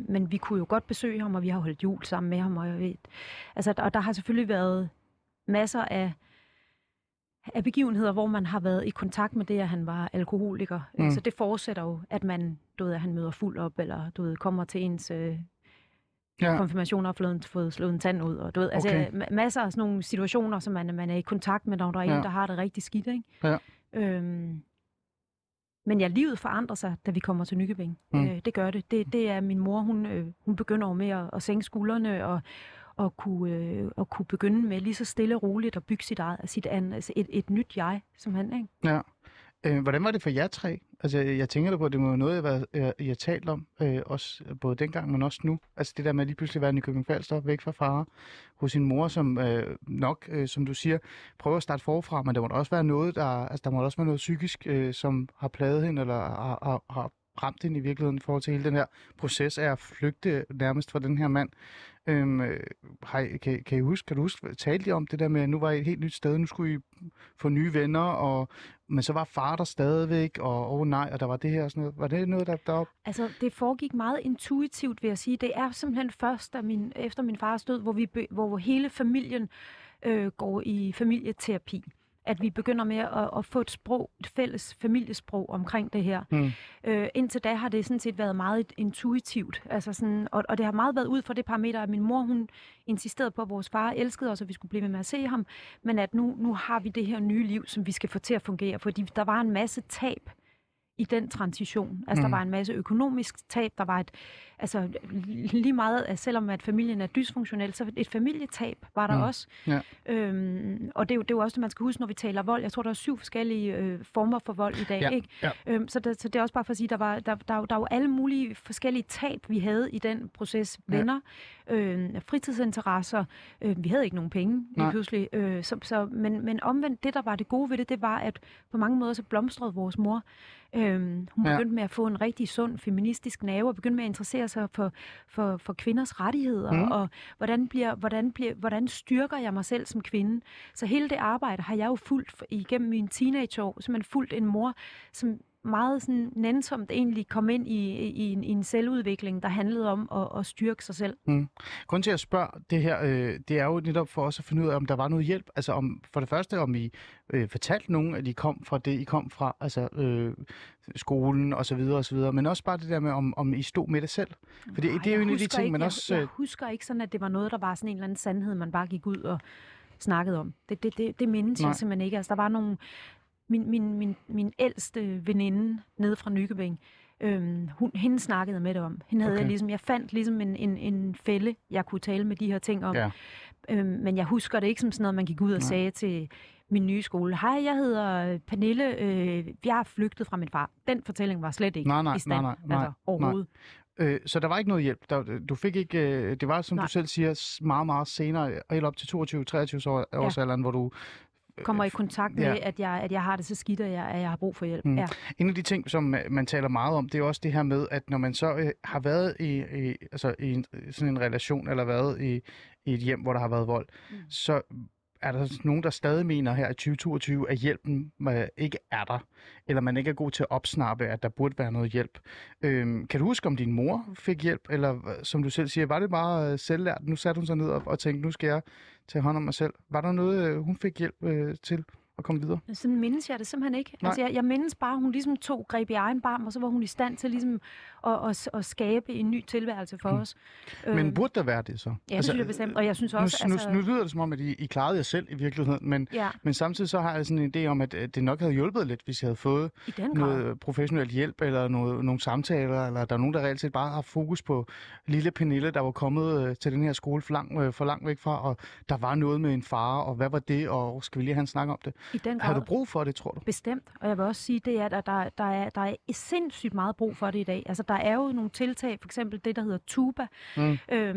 men vi kunne jo godt besøge ham, og vi har holdt jul sammen med ham, og jeg ved, altså, og der har selvfølgelig været masser af begivenheder, hvor man har været i kontakt med det, at han var alkoholiker. Så det fortsætter jo, at man, at han møder fuld op, eller kommer til ens konfirmationer og fået slået en tand ud. Og, masser af sådan nogle situationer, som man er i kontakt med, når der er en, der har det rigtig skidt. Ikke? Ja. Men livet forandrer sig, da vi kommer til Nykøbing. Det gør det. Det er min mor, hun begynder med at sænke skuldrene, og kunne begynde med lige så stille og roligt at bygge sit eget, altså et nyt jeg, som han, ikke? Ja. Hvordan var det for jer tre? Altså, jeg tænker da på, at det må være noget, jeg har talt om, også både dengang, men også nu. Altså det der med at lige pludselig være i København Falster, væk fra far, hos sin mor, som nok, som du siger, prøver at starte forfra, men der må også være noget, der må også være noget psykisk, som har plaget hende, eller har ramt hende i virkeligheden, i forhold til hele den her proces af at flygte nærmest fra den her mand. Kan du huske, talte I om det der med, at nu var I et helt nyt sted, nu skulle I få nye venner, men så var far der stadigvæk, og nej, og der var det her og sådan noget. Var det noget, der op? Altså, det foregik meget intuitivt, vil jeg sige. Det er simpelthen først, efter min fars død, hvor hele familien går i familieterapi, at vi begynder med at få et sprog, et fælles familiesprog omkring det her. Indtil da har det sådan set været meget intuitivt, altså sådan, og det har meget været ud fra det parameter, at min mor, hun insisterede på, at vores far elskede os, og vi skulle blive med at se ham, men at nu har vi det her nye liv, som vi skal få til at fungere, fordi der var en masse tab i den transition. Altså, der var en masse økonomisk tab, der var lige meget, at selvom at familien er dysfunktionel, så et familietab var der også. Ja. Og det er jo også det, man skal huske, når vi taler vold. Jeg tror, der er 7 forskellige former for vold i dag, ja. Ikke? Ja. Så det er også bare for at sige, der var jo alle mulige forskellige tab, vi havde i den proces. Venner, fritidsinteresser, vi havde ikke nogen penge, lige pludselig. Men omvendt, det der var det gode ved det var, at på mange måder så blomstrede vores mor. Hun begyndte med at få en rigtig sund feministisk nerve og begyndte med at interessere sig for kvinders rettigheder og hvordan styrker jeg mig selv som kvinde. Så hele det arbejde har jeg jo fulgt igennem mine teenageår, så man fulgt en mor, som meget sådan nænsomt egentlig kom ind i en selvudvikling, der handlede om at styrke sig selv. Grunden til at spørge det her, det er jo netop for os at finde ud af, om der var noget hjælp. Altså om, for det første, om I fortalte nogen, at I kom fra det, I kom fra, altså skolen osv., men også bare det der med, om I stod med det selv. For det er jo en af de ting, man også... Jeg husker ikke sådan, at det var noget, der var sådan en eller anden sandhed, man bare gik ud og snakkede om. Det mindes jeg simpelthen ikke. Altså, der var nogle... Min ældste veninde nede fra Nykøbing, hende snakkede med det om. Hende havde jeg fandt ligesom en fælde, jeg kunne tale med de her ting om. Ja. Men jeg husker det ikke som sådan noget, man gik ud og sagde til min nye skole. Hej, jeg hedder Pernille, jeg er flygtet fra min far. Den fortælling var slet ikke i stand, altså overhovedet. Så der var ikke noget hjælp. Du fik ikke, det var, som du selv siger, meget, meget senere, helt op til 22-23 års alderen, hvor du... kommer i kontakt med, at jeg har det så skidt, og jeg har brug for hjælp. Ja. En af de ting, som man taler meget om, det er også det her med, at når man så har været i sådan en relation, eller været i et hjem, hvor der har været vold, så er der nogen, der stadig mener her i 2022, at hjælpen ikke er der, eller man ikke er god til at opsnappe, at der burde være noget hjælp. Kan du huske, om din mor fik hjælp, eller som du selv siger, var det bare selvlært? Nu satte hun sig ned og tænkte, nu skal jeg tage hånd om mig selv. Var der noget, hun fik hjælp til at komme videre? Sådan mindes jeg det simpelthen ikke. Altså, jeg mindes bare, at hun ligesom greb i egen barm, og så var hun i stand til ligesom at skabe en ny tilværelse for os. Men burde der være det så? Ja, altså, det synes jeg bestemt, og jeg synes også... Nu lyder det som om, at I klarede jer selv i virkeligheden, men samtidig så har jeg sådan en idé om, at det nok havde hjulpet lidt, hvis I havde fået noget professionelt hjælp, eller nogle samtaler, eller der er nogen, der reelt set bare har fokus på lille Pernille, der var kommet til den her skole for langt væk fra, og der var noget med en far, og hvad var det, og skal vi lige have en snak om det? Har du brug for det, tror du? Bestemt, og jeg vil også sige, det er, at der er sindssygt meget brug for det i dag. Altså, der er jo nogle tiltag, for eksempel det, der hedder Tuba.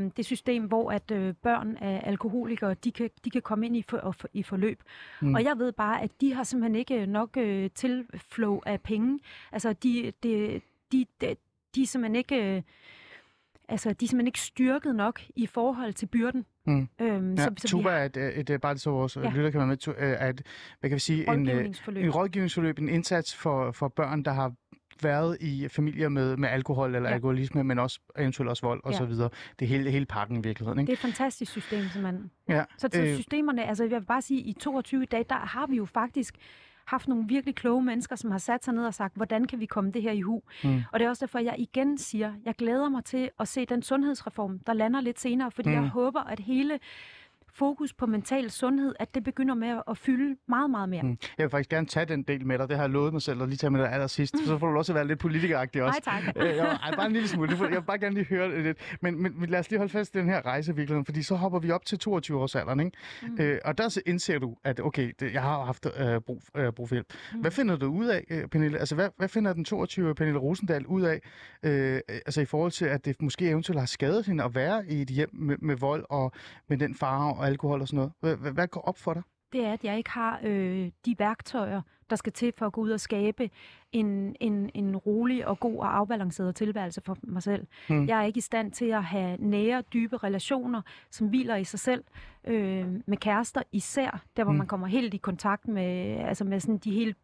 Det system, hvor at børn af alkoholikere, de kan komme ind i forløb. Og jeg ved bare, at de har simpelthen ikke nok tilflow af penge. Altså, de er simpelthen ikke... Altså, de er simpelthen ikke styrket nok i forhold til byrden. Tuba er et bare så vores lytter kan være med, at hvad kan vi sige, en rådgivningsforløb, en indsats for børn, der har været i familier med alkohol eller alkoholisme, men også eventuelt også vold og så videre. Det er hele pakken i virkeligheden, ikke? Det er et fantastisk system, simpelthen. Ja. Så til systemerne, altså jeg vil bare sige, i 22 dage, der har vi jo faktisk haft nogle virkelig kloge mennesker, som har sat sig ned og sagt, hvordan kan vi komme det her i hu? Og det er også derfor, jeg igen siger, jeg glæder mig til at se den sundhedsreform, der lander lidt senere, fordi jeg håber, at hele fokus på mental sundhed, at det begynder med at fylde meget, meget mere. Jeg vil faktisk gerne tage den del med dig. Det har jeg lovet mig selv at lige tage med dig allersidst. Så får du også være lidt politikeragtig også. Nej, tak. Bare en lille smule. Jeg vil bare gerne lige høre det lidt. Men lad os lige holde fast i den her rejse i virkeligheden, fordi så hopper vi op til 22-årsalderen, ikke? Og der så indser du, at okay, jeg har haft brug for hjælp. Hvad finder du ud af, Pernille? Altså, hvad finder den 22-årige Pernille Rosendahl ud af, altså i forhold til, at det måske eventuelt har skadet hende at være i et hjem med vold og med den fare og alkohol og sådan noget? Hvad går op for dig? Det er, at jeg ikke har de værktøjer, der skal til for at gå ud og skabe en rolig og god og afbalanceret tilværelse for mig selv. Jeg er ikke i stand til at have nære, dybe relationer, som hviler i sig selv, med kærester især, der hvor man kommer helt i kontakt med, altså med sådan de helt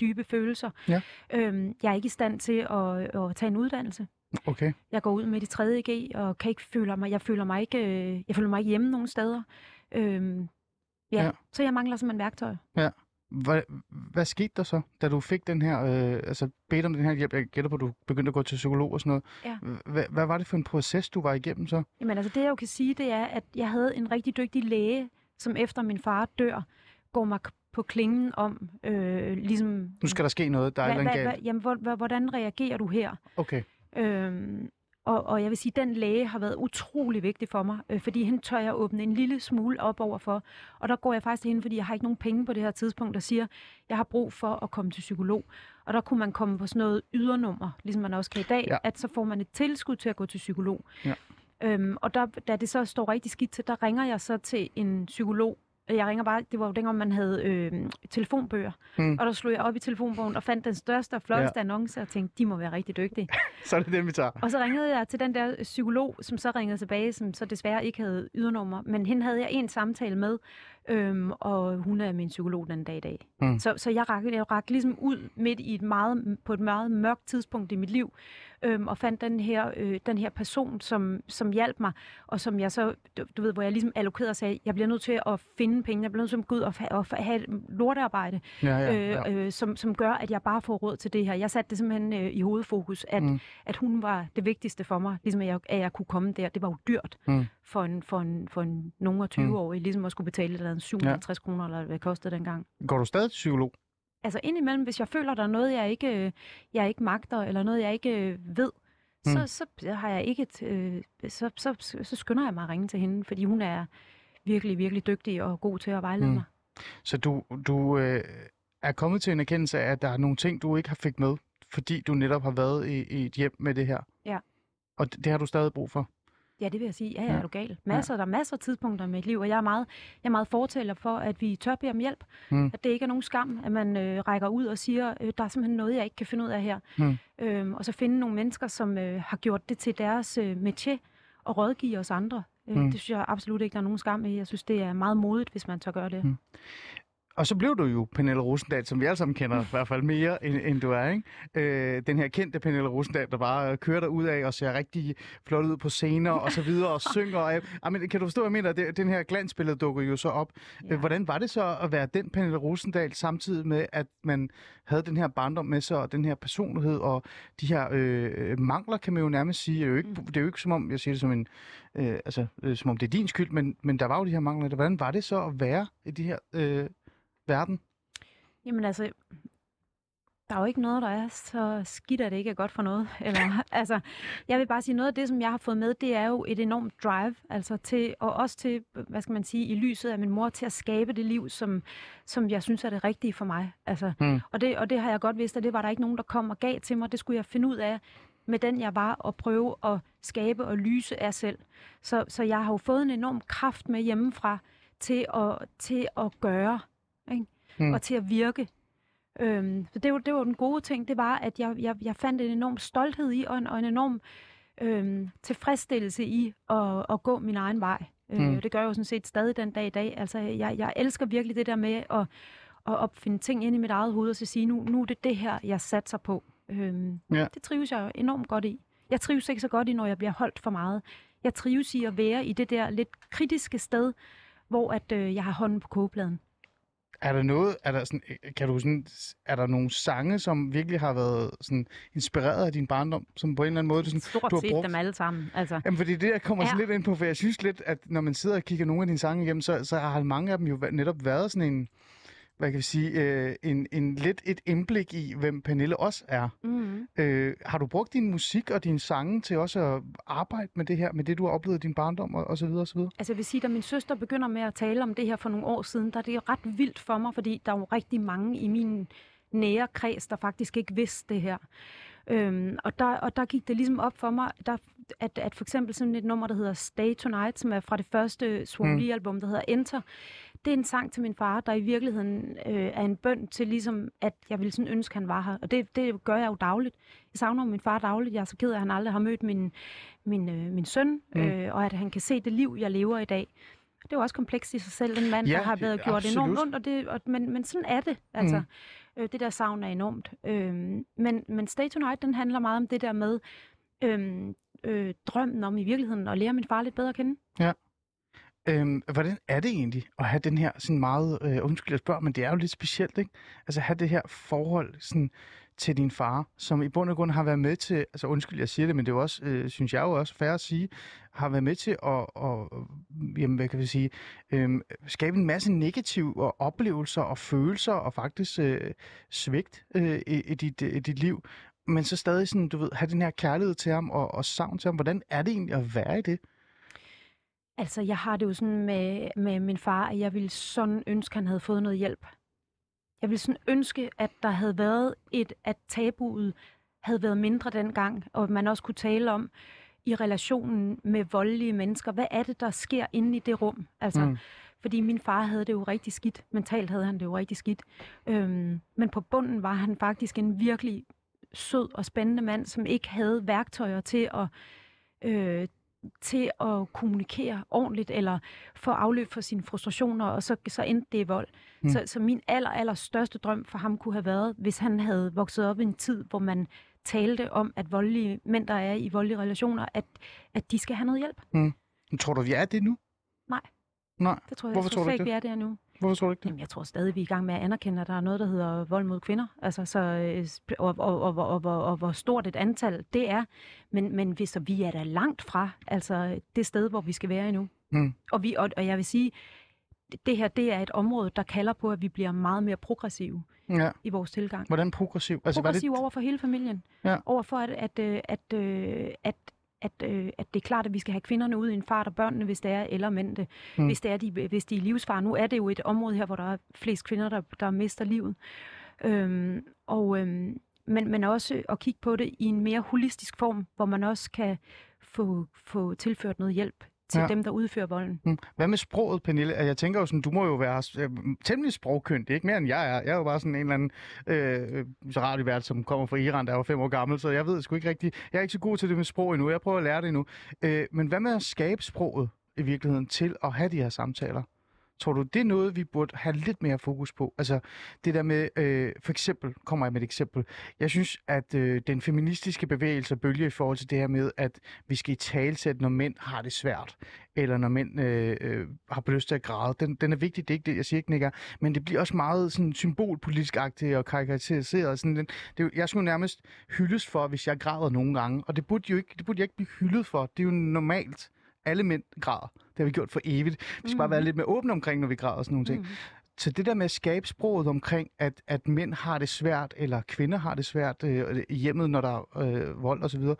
dybe følelser. Ja. Jeg er ikke i stand til at tage en uddannelse. Okay. Jeg går ud med det 3.G og kan ikke jeg føler mig ikke hjemme nogen steder. Ja, så jeg mangler simpelthen værktøj. Ja. Hvad skete der så, da du fik den her, altså bedte om den her hjælp? Jeg gætter på, at du begyndte at gå til psykolog og sådan noget. Ja. Hvad var det for en proces, du var igennem så? Jamen altså, det jeg jo kan sige, det er, at jeg havde en rigtig dygtig læge, som efter min far dør, går mig på klingen om, ligesom... Nu skal der ske noget, der er noget galt. Jamen, hvordan reagerer du her? Okay. Og jeg vil sige, at den læge har været utrolig vigtig for mig, fordi hende tør jeg åbne en lille smule op overfor. Og der går jeg faktisk til hende, fordi jeg har ikke nogen penge på det her tidspunkt, der siger, at jeg har brug for at komme til psykolog. Og der kunne man komme på sådan noget ydernummer, ligesom man også kan i dag, at så får man et tilskud til at gå til psykolog. Ja. Og der, da det så står rigtig skidt til, der ringer jeg så til en psykolog. Jeg ringer bare, det var jo dengang, man havde telefonbøger, og der slog jeg op i telefonbogen og fandt den største og flotteste annonce og tænkte, de må være rigtig dygtige. Så er det den, vi tager. Og så ringede jeg til den der psykolog, som så ringede tilbage, som så desværre ikke havde ydernummer, men hende havde jeg en samtale med, og hun er min psykolog den dag i dag. Så jeg rakte ligesom ud midt i et meget mørkt tidspunkt i mit liv, og fandt den her person, som hjalp mig, og som jeg så, du ved, hvor jeg ligesom allokerede og sagde, jeg bliver nødt til at finde penge, jeg bliver nødt til at gå ud og have et lortearbejde, som gør, at jeg bare får råd til det her. Jeg satte det simpelthen i hovedfokus, at hun var det vigtigste for mig, ligesom at jeg kunne komme der. Det var jo dyrt for en nogen af 20-årige, ligesom at skulle betale der 750 kroner, eller hvad kostede dengang. Går du stadig til psykolog? Altså indimellem, hvis jeg føler, der er noget, jeg ikke magter, eller noget, jeg ikke ved, så har jeg ikke så skynder jeg mig at ringe til hende, fordi hun er virkelig, virkelig dygtig og god til at vejlede mig. Så du er kommet til en erkendelse af, at der er nogle ting, du ikke har fik med, fordi du netop har været i et hjem med det her. Ja. Og det har du stadig brug for? Ja, det vil jeg sige. Ja, er du gal. Der er masser af tidspunkter i mit liv, og jeg er meget fortæller for, at vi tør bede om hjælp. At det ikke er nogen skam, at man rækker ud og siger, der er simpelthen noget, jeg ikke kan finde ud af her. Og så finde nogle mennesker, som har gjort det til deres métier og rådgive os andre. Det synes jeg absolut ikke, der er nogen skam i. Jeg synes, det er meget modigt, hvis man tør gøre det. Og så blev du jo Pernille Rosendahl, som vi alle sammen kender, i hvert fald mere, end du er, ikke? Den her kendte Pernille Rosendahl, der bare kører dig ud af og ser rigtig flot ud på scener og så videre og synger. Men kan du forstå, hvad jeg mener? Den her glansbillede dukker jo så op. Ja. Hvordan var det så at være den Pernille Rosendahl, samtidig med, at man havde den her barndom med sig og den her personlighed og de her mangler, kan man jo nærmest sige. Det er jo ikke som om, jeg siger det som en... som om det er din skyld, men der var jo de her mangler. Hvordan var det så at være i de her... verden? Jamen altså, der er jo ikke noget, der er så skidt, at det ikke er godt for noget. Eller, altså, jeg vil bare sige, noget af det, som jeg har fået med, det er jo et enormt drive, altså til, og også til, hvad skal man sige, i lyset af min mor, til at skabe det liv, som jeg synes er det rigtige for mig. Altså, og det har jeg godt vidst, at det var der ikke nogen, der kom og gav til mig. Det skulle jeg finde ud af med den, jeg var, og prøve at skabe og lyse af selv. Så jeg har jo fået en enorm kraft med hjemmefra til at gøre, ikke? Og til at virke. Så det var den gode ting, det var, at jeg fandt en enorm stolthed i, og en enorm tilfredsstillelse i at gå min egen vej. Det gør jeg jo sådan set stadig den dag i dag. Altså, jeg elsker virkelig det der med at opfinde ting ind i mit eget hoved, og så sige, nu er det her, jeg satser på. Det trives jeg enormt godt i. Jeg trives ikke så godt i, når jeg bliver holdt for meget. Jeg trives i at være i det der lidt kritiske sted, hvor at, jeg har hånden på kogepladen. Er der noget, er der sådan, kan du sådan, er der nogle sange, som virkelig har været sådan inspireret af din barndom, som på en eller anden måde du sådan stort du har set brugt dem alle sammen? Altså. Jamen fordi det der kommer så lidt ind på, for jeg synes lidt, at når man sidder og kigger nogle af dine sange igennem, så har mange af dem jo netop været sådan en, hvad kan vi sige, en lidt et indblik i, hvem Pernille også er. Mm-hmm. Har du brugt din musik og dine sange til også at arbejde med det her, med det, du har oplevet i din barndom og så videre og så videre? Altså jeg vil sige, da min søster begynder med at tale om det her for nogle år siden, der er det ret vildt for mig, fordi der er jo rigtig mange i min nære kreds, der faktisk ikke vidste det her. Og der gik det ligesom op for mig, at for eksempel sådan et nummer, der hedder Stay Tonight, som er fra det første Swan Lee album, der hedder Enter. Det er en sang til min far, der i virkeligheden er en bøn til ligesom, at jeg ville sådan ønske, han var her. Og det gør jeg jo dagligt. Jeg savner min far dagligt. Jeg er så ked af, at han aldrig har mødt min søn, og at han kan se det liv, jeg lever i dag. Det er jo også komplekst i sig selv, den mand, der har været gjort enormt ondt, men sådan er det. Altså, det der savn er enormt. Men Stay Tonight, den handler meget om det der med drømmen om i virkeligheden at lære min far lidt bedre at kende. Ja. Hvordan er det egentlig at have den her sådan meget, undskyld at spørge, men det er jo lidt specielt, ikke? Altså have det her forhold sådan, til din far, som i bund og grund har været med til, altså undskyld jeg siger det, men det er jo også, synes jeg jo også fair at sige, har været med til at skabe en masse negative oplevelser og følelser og faktisk svigt i dit liv, men så stadig sådan, du ved, have den her kærlighed til ham og savn til ham. Hvordan er det egentlig at være i det? Altså, jeg har det jo sådan med min far, at jeg ville sådan ønske, han havde fået noget hjælp. Jeg ville sådan ønske, at der havde været at tabuet havde været mindre dengang, og man også kunne tale om i relationen med voldelige mennesker. Hvad er det, der sker inde i det rum? Altså, fordi min far havde det jo rigtig skidt. Mentalt havde han det jo rigtig skidt. Men på bunden var han faktisk en virkelig sød og spændende mand, som ikke havde værktøjer til at kommunikere ordentligt, eller få afløb for sine frustrationer, og så endte det i vold. Så min allerstørste drøm for ham kunne have været, hvis han havde vokset op i en tid, hvor man talte om, at voldelige mænd, der er i voldelige relationer, at de skal have noget hjælp. Tror du, vi er det nu? Nej. Det tror jeg. Hvorfor tror du ikke, vi er det nu? Hvorfor tror du ikke det? Jamen, jeg tror stadig, vi er i gang med at anerkende, at der er noget, der hedder vold mod kvinder, altså, og hvor stort et antal det er. Men hvis vi er da langt fra altså det sted, hvor vi skal være endnu. Og jeg vil sige, det her det er et område, der kalder på, at vi bliver meget mere progressive i vores tilgang. Hvordan progressiv? Altså, progressiv var det... over for hele familien. Ja. Over for, at det er klart, at vi skal have kvinderne ud i en fart, og børnene, hvis det er, eller mændene, hvis de er i livsfare. Nu er det jo et område her, hvor der er flest kvinder, der mister livet. Men også at kigge på det i en mere holistisk form, hvor man også kan få tilført noget hjælp til dem, der udfører volden. Hvad med sproget, Pernille? Jeg tænker jo sådan, du må jo være temmelig sprogkyndig, ikke mere end jeg er. Jeg er jo bare sådan en eller anden radiovært, som kommer fra Iran, der var 5 år gammel, så jeg ved sgu ikke rigtigt. Jeg er ikke så god til det med sprog endnu, jeg prøver at lære det endnu. Men hvad med at skabe sproget i virkeligheden til at have de her samtaler? Tror du, det er noget, vi burde have lidt mere fokus på? Altså, det der med, for eksempel, kommer jeg med et eksempel. Jeg synes, at den feministiske bevægelse bølger i forhold til det her med, at vi skal italesætte, når mænd har det svært, eller når mænd har lyst til at græde. Den er vigtig, det er ikke det, jeg siger ikke, Nikker. Men det bliver også meget sådan, symbolpolitisk-agtigt og karikateriseret. Sådan, jeg skulle nærmest hyldes for, hvis jeg græder nogle gange, og det burde jeg ikke blive hyldet for. Det er jo normalt. Alle mænd græder. Det har vi gjort for evigt. Vi skal bare være lidt mere åbne omkring, når vi græder og sådan nogle ting. Så det der med at skabe sproget omkring, at mænd har det svært, eller kvinder har det svært i hjemmet, når der er vold og så videre.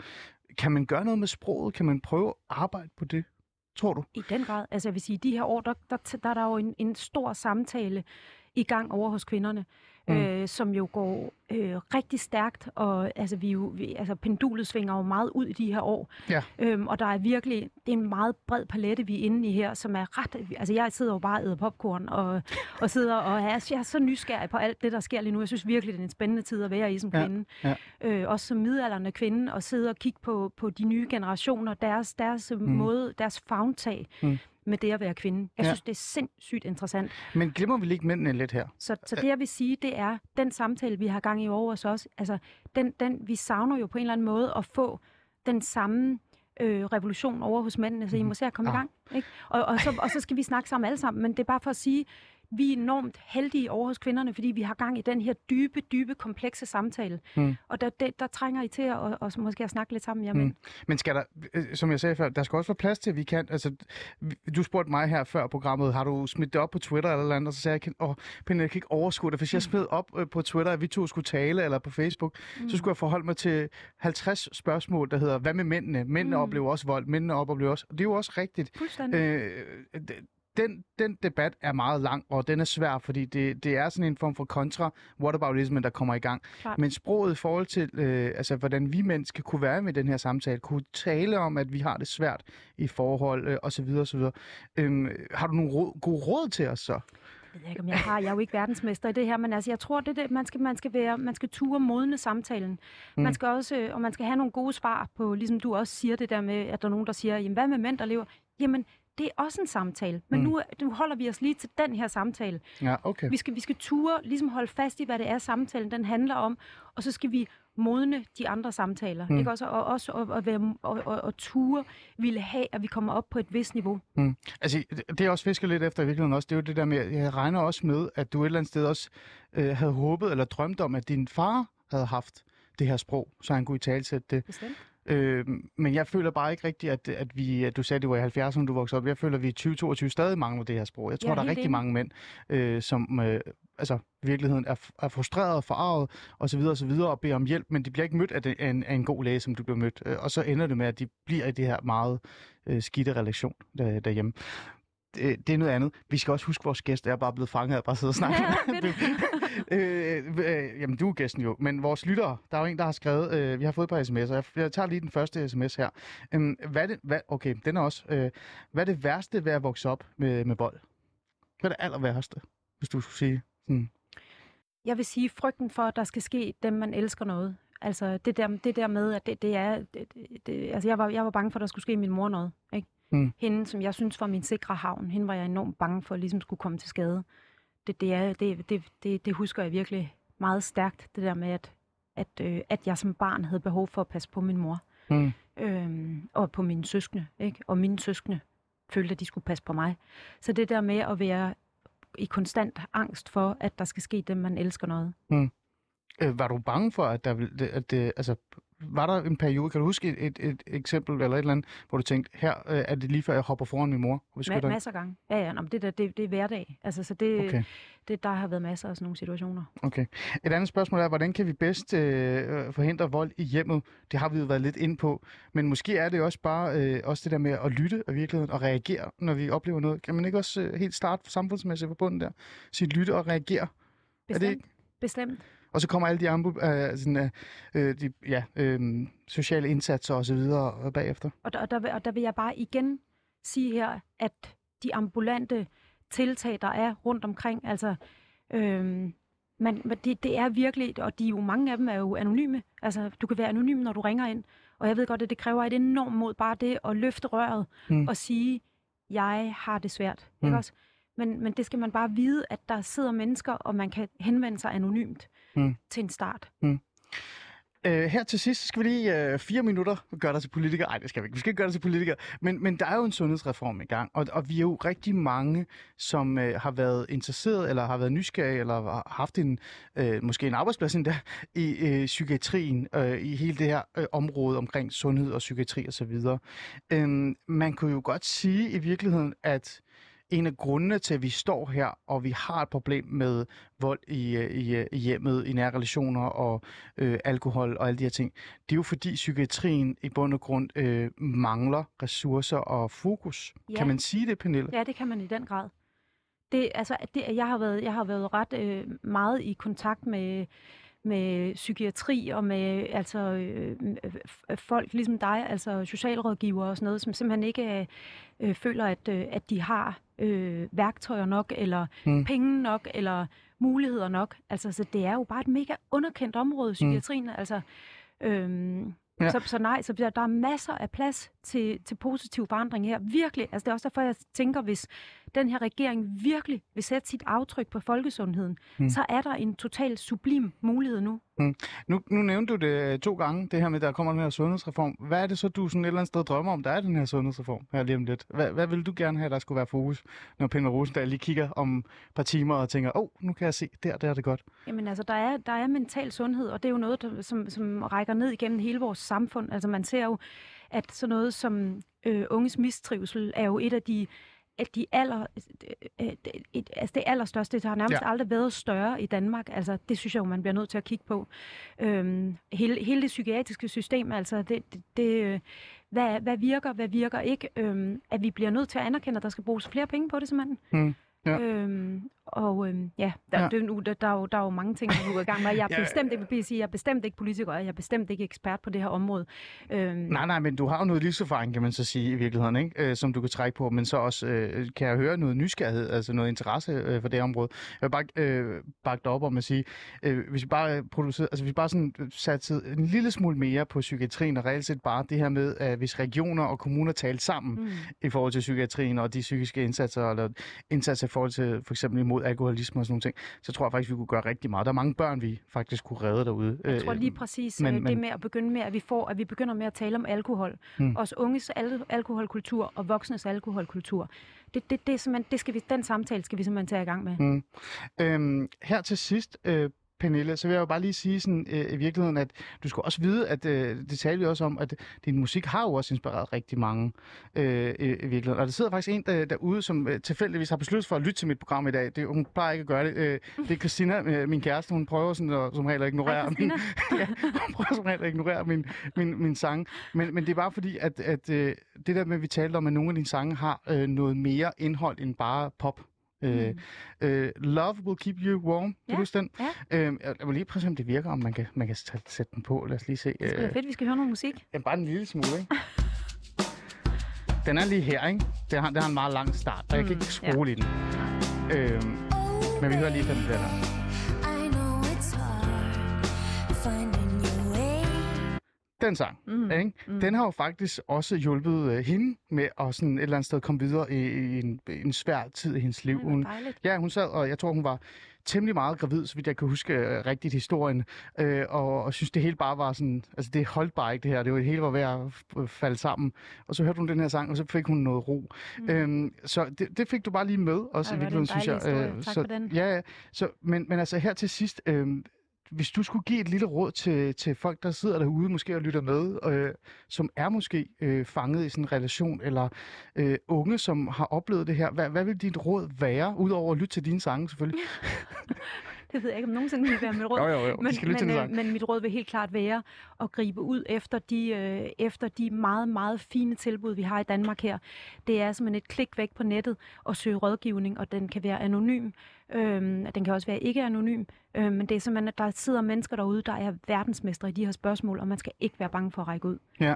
Kan man gøre noget med sproget? Kan man prøve at arbejde på det? Tror du? I den grad. Altså jeg vil sige, de her år, der er der jo en stor samtale i gang over hos kvinderne, som jo går rigtig stærkt, og altså, pendulet svinger jo meget ud i de her år. Ja. Og der er virkelig, det er en meget bred palette, vi er inde i her, som er ret, altså jeg sidder jo bare og æder popcorn, og sidder og jeg er så nysgerrig på alt det, der sker lige nu. Jeg synes virkelig, det er en spændende tid at være i som kvinde. Ja. Også som midaldrende kvinde, og sidde og kigge på de nye generationer, deres måde, deres favntag. Med det at være kvinde. Jeg synes, det er sindssygt interessant. Men glemmer vi lige mændene lidt her? Så det, jeg vil sige, det er, den samtale, vi har gang i over os også, altså, vi savner jo på en eller anden måde at få den samme revolution over hos mændene, så I må se at komme i gang. Ikke? Og så skal vi snakke sammen alle sammen, men det er bare for at sige, vi er enormt heldige over hos kvinderne, fordi vi har gang i den her dybe, dybe, komplekse samtale. Mm. Og der trænger I til at måske at snakke lidt sammen, jamen. Mm. Men skal der, som jeg sagde før, der skal også være plads til, at vi kan, altså, du spurgte mig her før programmet, har du smidt det op på Twitter eller andet, og så sagde jeg, Pernille, jeg kan ikke overskue det, hvis jeg smed op på Twitter, at vi to skulle tale, eller på Facebook, så skulle jeg forholde mig til 50 spørgsmål, der hedder, hvad med mændene? Mændene oplever også vold, mændene oplever også, og det er jo også rigtigt. Den debat er meget lang, og den er svær, fordi det er sådan en form for kontra-whataboutismen, der kommer i gang. Klar. Men sproget i forhold til, altså, hvordan vi mennesker kunne være med den her samtale, kunne tale om, at vi har det svært i forhold, osv. osv. Har du nogle gode råd til os så? Jeg ved ikke, om jeg har. Jeg er jo ikke verdensmester i det her, men altså, jeg tror, det, man skal ture modne samtalen. Man skal også, og man skal have nogle gode svar på, ligesom du også siger det der med, at der er nogen, der siger, jamen, hvad med mænd, der lever? Jamen, det er også en samtale, men nu holder vi os lige til den her samtale. Ja, okay. Vi skal ture, ligesom holde fast i, hvad det er, samtalen den handler om, og så skal vi modne de andre samtaler, ikke også? Og også at ture ville have, at vi kommer op på et vist niveau. Altså, det er også fisket lidt efter i virkeligheden også, det er jo det der med, jeg regner også med, at du et eller andet sted også havde håbet eller drømt om, at din far havde haft det her sprog, så han kunne italesætte det. Bestemt. Men jeg føler bare ikke rigtigt, at du sagde, at det var i 70'erne, du voksede op. Jeg føler, at vi i 2022 stadig mangler det her sprog. Jeg tror, der er rigtig mange mænd, som altså, i virkeligheden er frustreret, forarvet osv. og beder om hjælp, men de bliver ikke mødt af en god læge, som du bliver mødt. Og så ender det med, at de bliver i det her meget skidte relation derhjemme. Det er noget andet. Vi skal også huske, at vores gæst er bare blevet fanget af bare sidde og snakke. Ja, jamen, du er gæsten jo, men vores lyttere, der er jo en, der har skrevet, vi har fået et par sms'er, jeg tager lige den første sms her. Hvad er det værste ved at vokse op med vold? Hvad er det aller værste, hvis du skulle sige? Jeg vil sige frygten for, at der skal ske dem, man elsker noget. Altså det der med, at altså jeg var bange for, at der skulle ske min mor noget, ikke? Hende, som jeg synes var min sikre havn, hende var jeg enormt bange for, ligesom skulle komme til skade. Det husker jeg virkelig meget stærkt, det der med, at jeg som barn havde behov for at passe på min mor. Og på mine søskende, ikke? Og mine søskende følte, at de skulle passe på mig. Så det der med at være i konstant angst for, at der skal ske dem, man elsker noget. Var du bange for, var der en periode, kan du huske et eksempel eller et eller andet, hvor du tænkte, her er det lige før, jeg hopper foran min mor? Masser af gange. Ja, nå, det er hverdag. Altså, så der har været masser af sådan nogle situationer. Okay. Et andet spørgsmål er, hvordan kan vi bedst forhindre vold i hjemmet? Det har vi jo været lidt inde på, men måske er det også bare også det der med at lytte af virkeligheden og reagere, når vi oplever noget. Kan man ikke også helt starte samfundsmæssigt på bunden der? Sige lytte og reagere. Bestemt. Og så kommer alle de sociale indsatser og så videre bagefter. Og der vil jeg bare igen sige her, at de ambulante tiltag, der er rundt omkring, altså det er virkelig, og mange af dem er jo anonyme. Altså, du kan være anonym, når du ringer ind. Og jeg ved godt, at det kræver et enormt mod bare det at løfte røret og sige, jeg har det svært. Ikke også? Men det skal man bare vide, at der sidder mennesker, og man kan henvende sig anonymt til en start. Her til sidst skal vi lige 4 minutter gøre dig til politiker. Nej, det skal vi ikke. Vi skal ikke gøre dig til politiker. Men der er jo en sundhedsreform i gang, og vi er jo rigtig mange, som har været interesseret, eller har været nysgerrige, eller har haft måske en arbejdsplads endda i psykiatrien, i hele det her område omkring sundhed og psykiatri osv. Man kunne jo godt sige i virkeligheden, at en af grundene til, at vi står her, og vi har et problem med vold i hjemmet, i nære relationer og alkohol og alle de her ting, det er jo fordi psykiatrien i bund og grund mangler ressourcer og fokus. Ja. Kan man sige det, Pernille? Ja, det kan man i den grad. Jeg har været ret meget i kontakt med psykiatri og med folk ligesom dig, altså socialrådgivere og sådan noget, som simpelthen ikke føler, at de har værktøjer nok, eller penge nok, eller muligheder nok. Altså, så det er jo bare et mega underkendt område, psykiatrien. Altså, ja. Så nej, så der er masser af plads til positiv forandring her. Virkelig. Altså, det er også derfor, jeg tænker, hvis den her regering virkelig vil sætte sit aftryk på folkesundheden, så er der en total sublim mulighed nu. Nu nævnte du det 2 gange, det her med, der kommer den her sundhedsreform. Hvad er det så, du sådan et eller andet sted drømmer om, der er den her sundhedsreform her lige om lidt? Hvad vil du gerne have, der skulle være fokus, når Pernille Rosendahl lige kigger om et par timer og tænker, nu kan jeg se, der er det godt? Jamen altså, der er mental sundhed, og det er jo noget, der, som rækker ned igennem hele vores samfund. Altså man ser jo, at sådan noget som unges mistrivsel er jo et af de det allerstørste, det har nærmest aldrig været større i Danmark. Altså, det synes jeg jo, man bliver nødt til at kigge på. Hele det psykiatriske system, altså, hvad virker, hvad virker ikke? At vi bliver nødt til at anerkende, at der skal bruges flere penge på det, simpelthen. Der er jo mange ting, der er i gang med. Jeg er bestemt ikke på PC, jeg er bestemt ikke politiker, jeg er bestemt ikke ekspert på det her område. Nej, men du har jo noget livserfaring, kan man så sige, i virkeligheden, ikke? Som du kan trække på, men så også kan jeg høre noget nysgerrighed, altså noget interesse for det område. Jeg vil bare bakke dig op om at sige, hvis vi bare satte en lille smule mere på psykiatrien, og reelt set bare det her med, at hvis regioner og kommuner taler sammen i forhold til psykiatrien og de psykiske indsatser, eller indsatser i forhold til for eksempel imod alkoholisme og sådan nogle ting, så tror jeg faktisk, vi kunne gøre rigtig meget. Der er mange børn, vi faktisk kunne redde derude. Jeg tror lige præcis, det med at begynde med, at vi begynder med at tale om alkohol. Også unges alkoholkultur og voksnes alkoholkultur. Den samtale skal vi simpelthen tage i gang med. Her til sidst, Pernille, så vil jeg jo bare lige sige sådan, i virkeligheden, at du skal også vide, at det taler vi også om, at din musik har jo også inspireret rigtig mange i virkeligheden. Og der sidder faktisk en derude, som tilfældigvis har besluttet for at lytte til mit program i dag. Hun plejer ikke at gøre det. Det er Christina, min kæreste. Hun prøver sådan, som regel at ignorere min sang. Men det er bare fordi, at det der med, vi talte om, at nogle af dine sange har noget mere indhold end bare pop. Love Will Keep You Warm. Kan du huske den? Jeg må lige prøve, om det virker, om man kan sætte den på. Lad os lige se. Det skal være fedt, vi skal høre noget musik. Ja, bare en lille smule, ikke? Den er lige her, ikke? Den har en meget lang start, og jeg kan ikke skrue i den. Men vi hører lige, den bliver der. Den sang, ikke? Den har jo faktisk også hjulpet hende med at sådan et eller andet sted komme videre i en svær tid i hendes liv. Hun sad, og jeg tror, hun var temmelig meget gravid, så vidt jeg kan huske rigtigt historien, og synes, det hele bare var sådan, altså det holdt bare ikke det her, det var det hele var ved at falde sammen, og så hørte hun den her sang, og så fik hun noget ro. Så det fik du bare lige med, også i virkeligheden, synes jeg. Tak for den. Ja, så, men altså her til sidst, hvis du skulle give et lille råd til folk, der sidder derude måske og lytter med, som er måske fanget i sådan en relation, eller unge, som har oplevet det her, hvad vil dit råd være, udover at lytte til dine sange selvfølgelig? Det ved jeg ikke, om nogensinde vil være mit råd. Jo. Men mit råd vil helt klart være at gribe ud efter de meget, meget fine tilbud, vi har i Danmark her. Det er simpelthen et klik væk på nettet og søge rådgivning, og den kan være anonym. Den kan også være ikke anonym. Men det er simpelthen, at der sidder mennesker derude, der er verdensmestre i de her spørgsmål, og man skal ikke være bange for at række ud. Ja,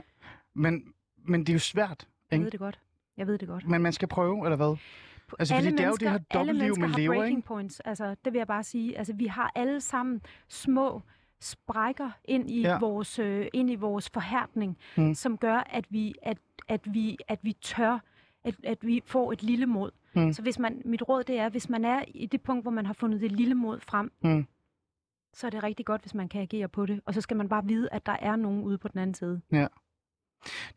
men det er jo svært, ikke? Jeg ved det godt. Men man skal prøve, eller hvad? Altså, alle fordi mennesker, det er jo det her dobbeltliv, man lever, ikke? Breaking points, altså, det vil jeg bare sige. Altså, vi har alle sammen små sprækker ind i vores forhærdning, som gør, at vi tør, at vi får et lille mod. Så mit råd det er, hvis man er i det punkt, hvor man har fundet det lille mod frem, så er det rigtig godt, hvis man kan agere på det. Og så skal man bare vide, at der er nogen ude på den anden side. Ja.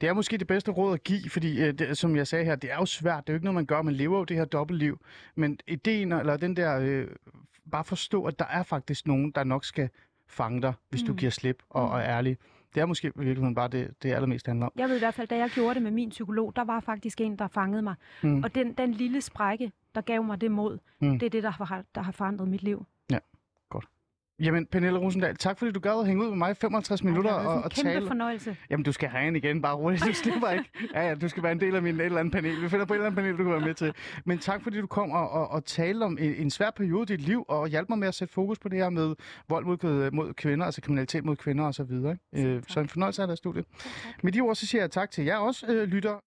Det er måske det bedste råd at give, fordi som jeg sagde her, det er jo svært, det er jo ikke noget, man gør, man lever jo det her dobbeltliv, men ideen, eller den der, bare forstå, at der er faktisk nogen, der nok skal fange dig, hvis du giver slip og er ærlig. Det er måske i virkeligheden bare det allermest handler om. Jeg ved i hvert fald, da jeg gjorde det med min psykolog, der var faktisk en, der fangede mig, og den lille sprække, der gav mig det mod, det er det, der har forandret mit liv. Ja. Jamen, Pernille Rosendahl, tak fordi du gad at hænge ud med mig 55 minutter og tale. Det er en kæmpe fornøjelse. Jamen, du skal have en igen, bare roligt, du slipper ikke. Ja, du skal være en del af min et eller andet panel. Vi finder på et eller andet panel, du kan være med til. Men tak fordi du kom og talte om en svær periode i dit liv, og hjalp mig med at sætte fokus på det her med vold mod kvinder, altså kriminalitet mod kvinder og så videre. Så en fornøjelse af dig, studiet. Med de ord, så siger jeg tak til jer også, lytter.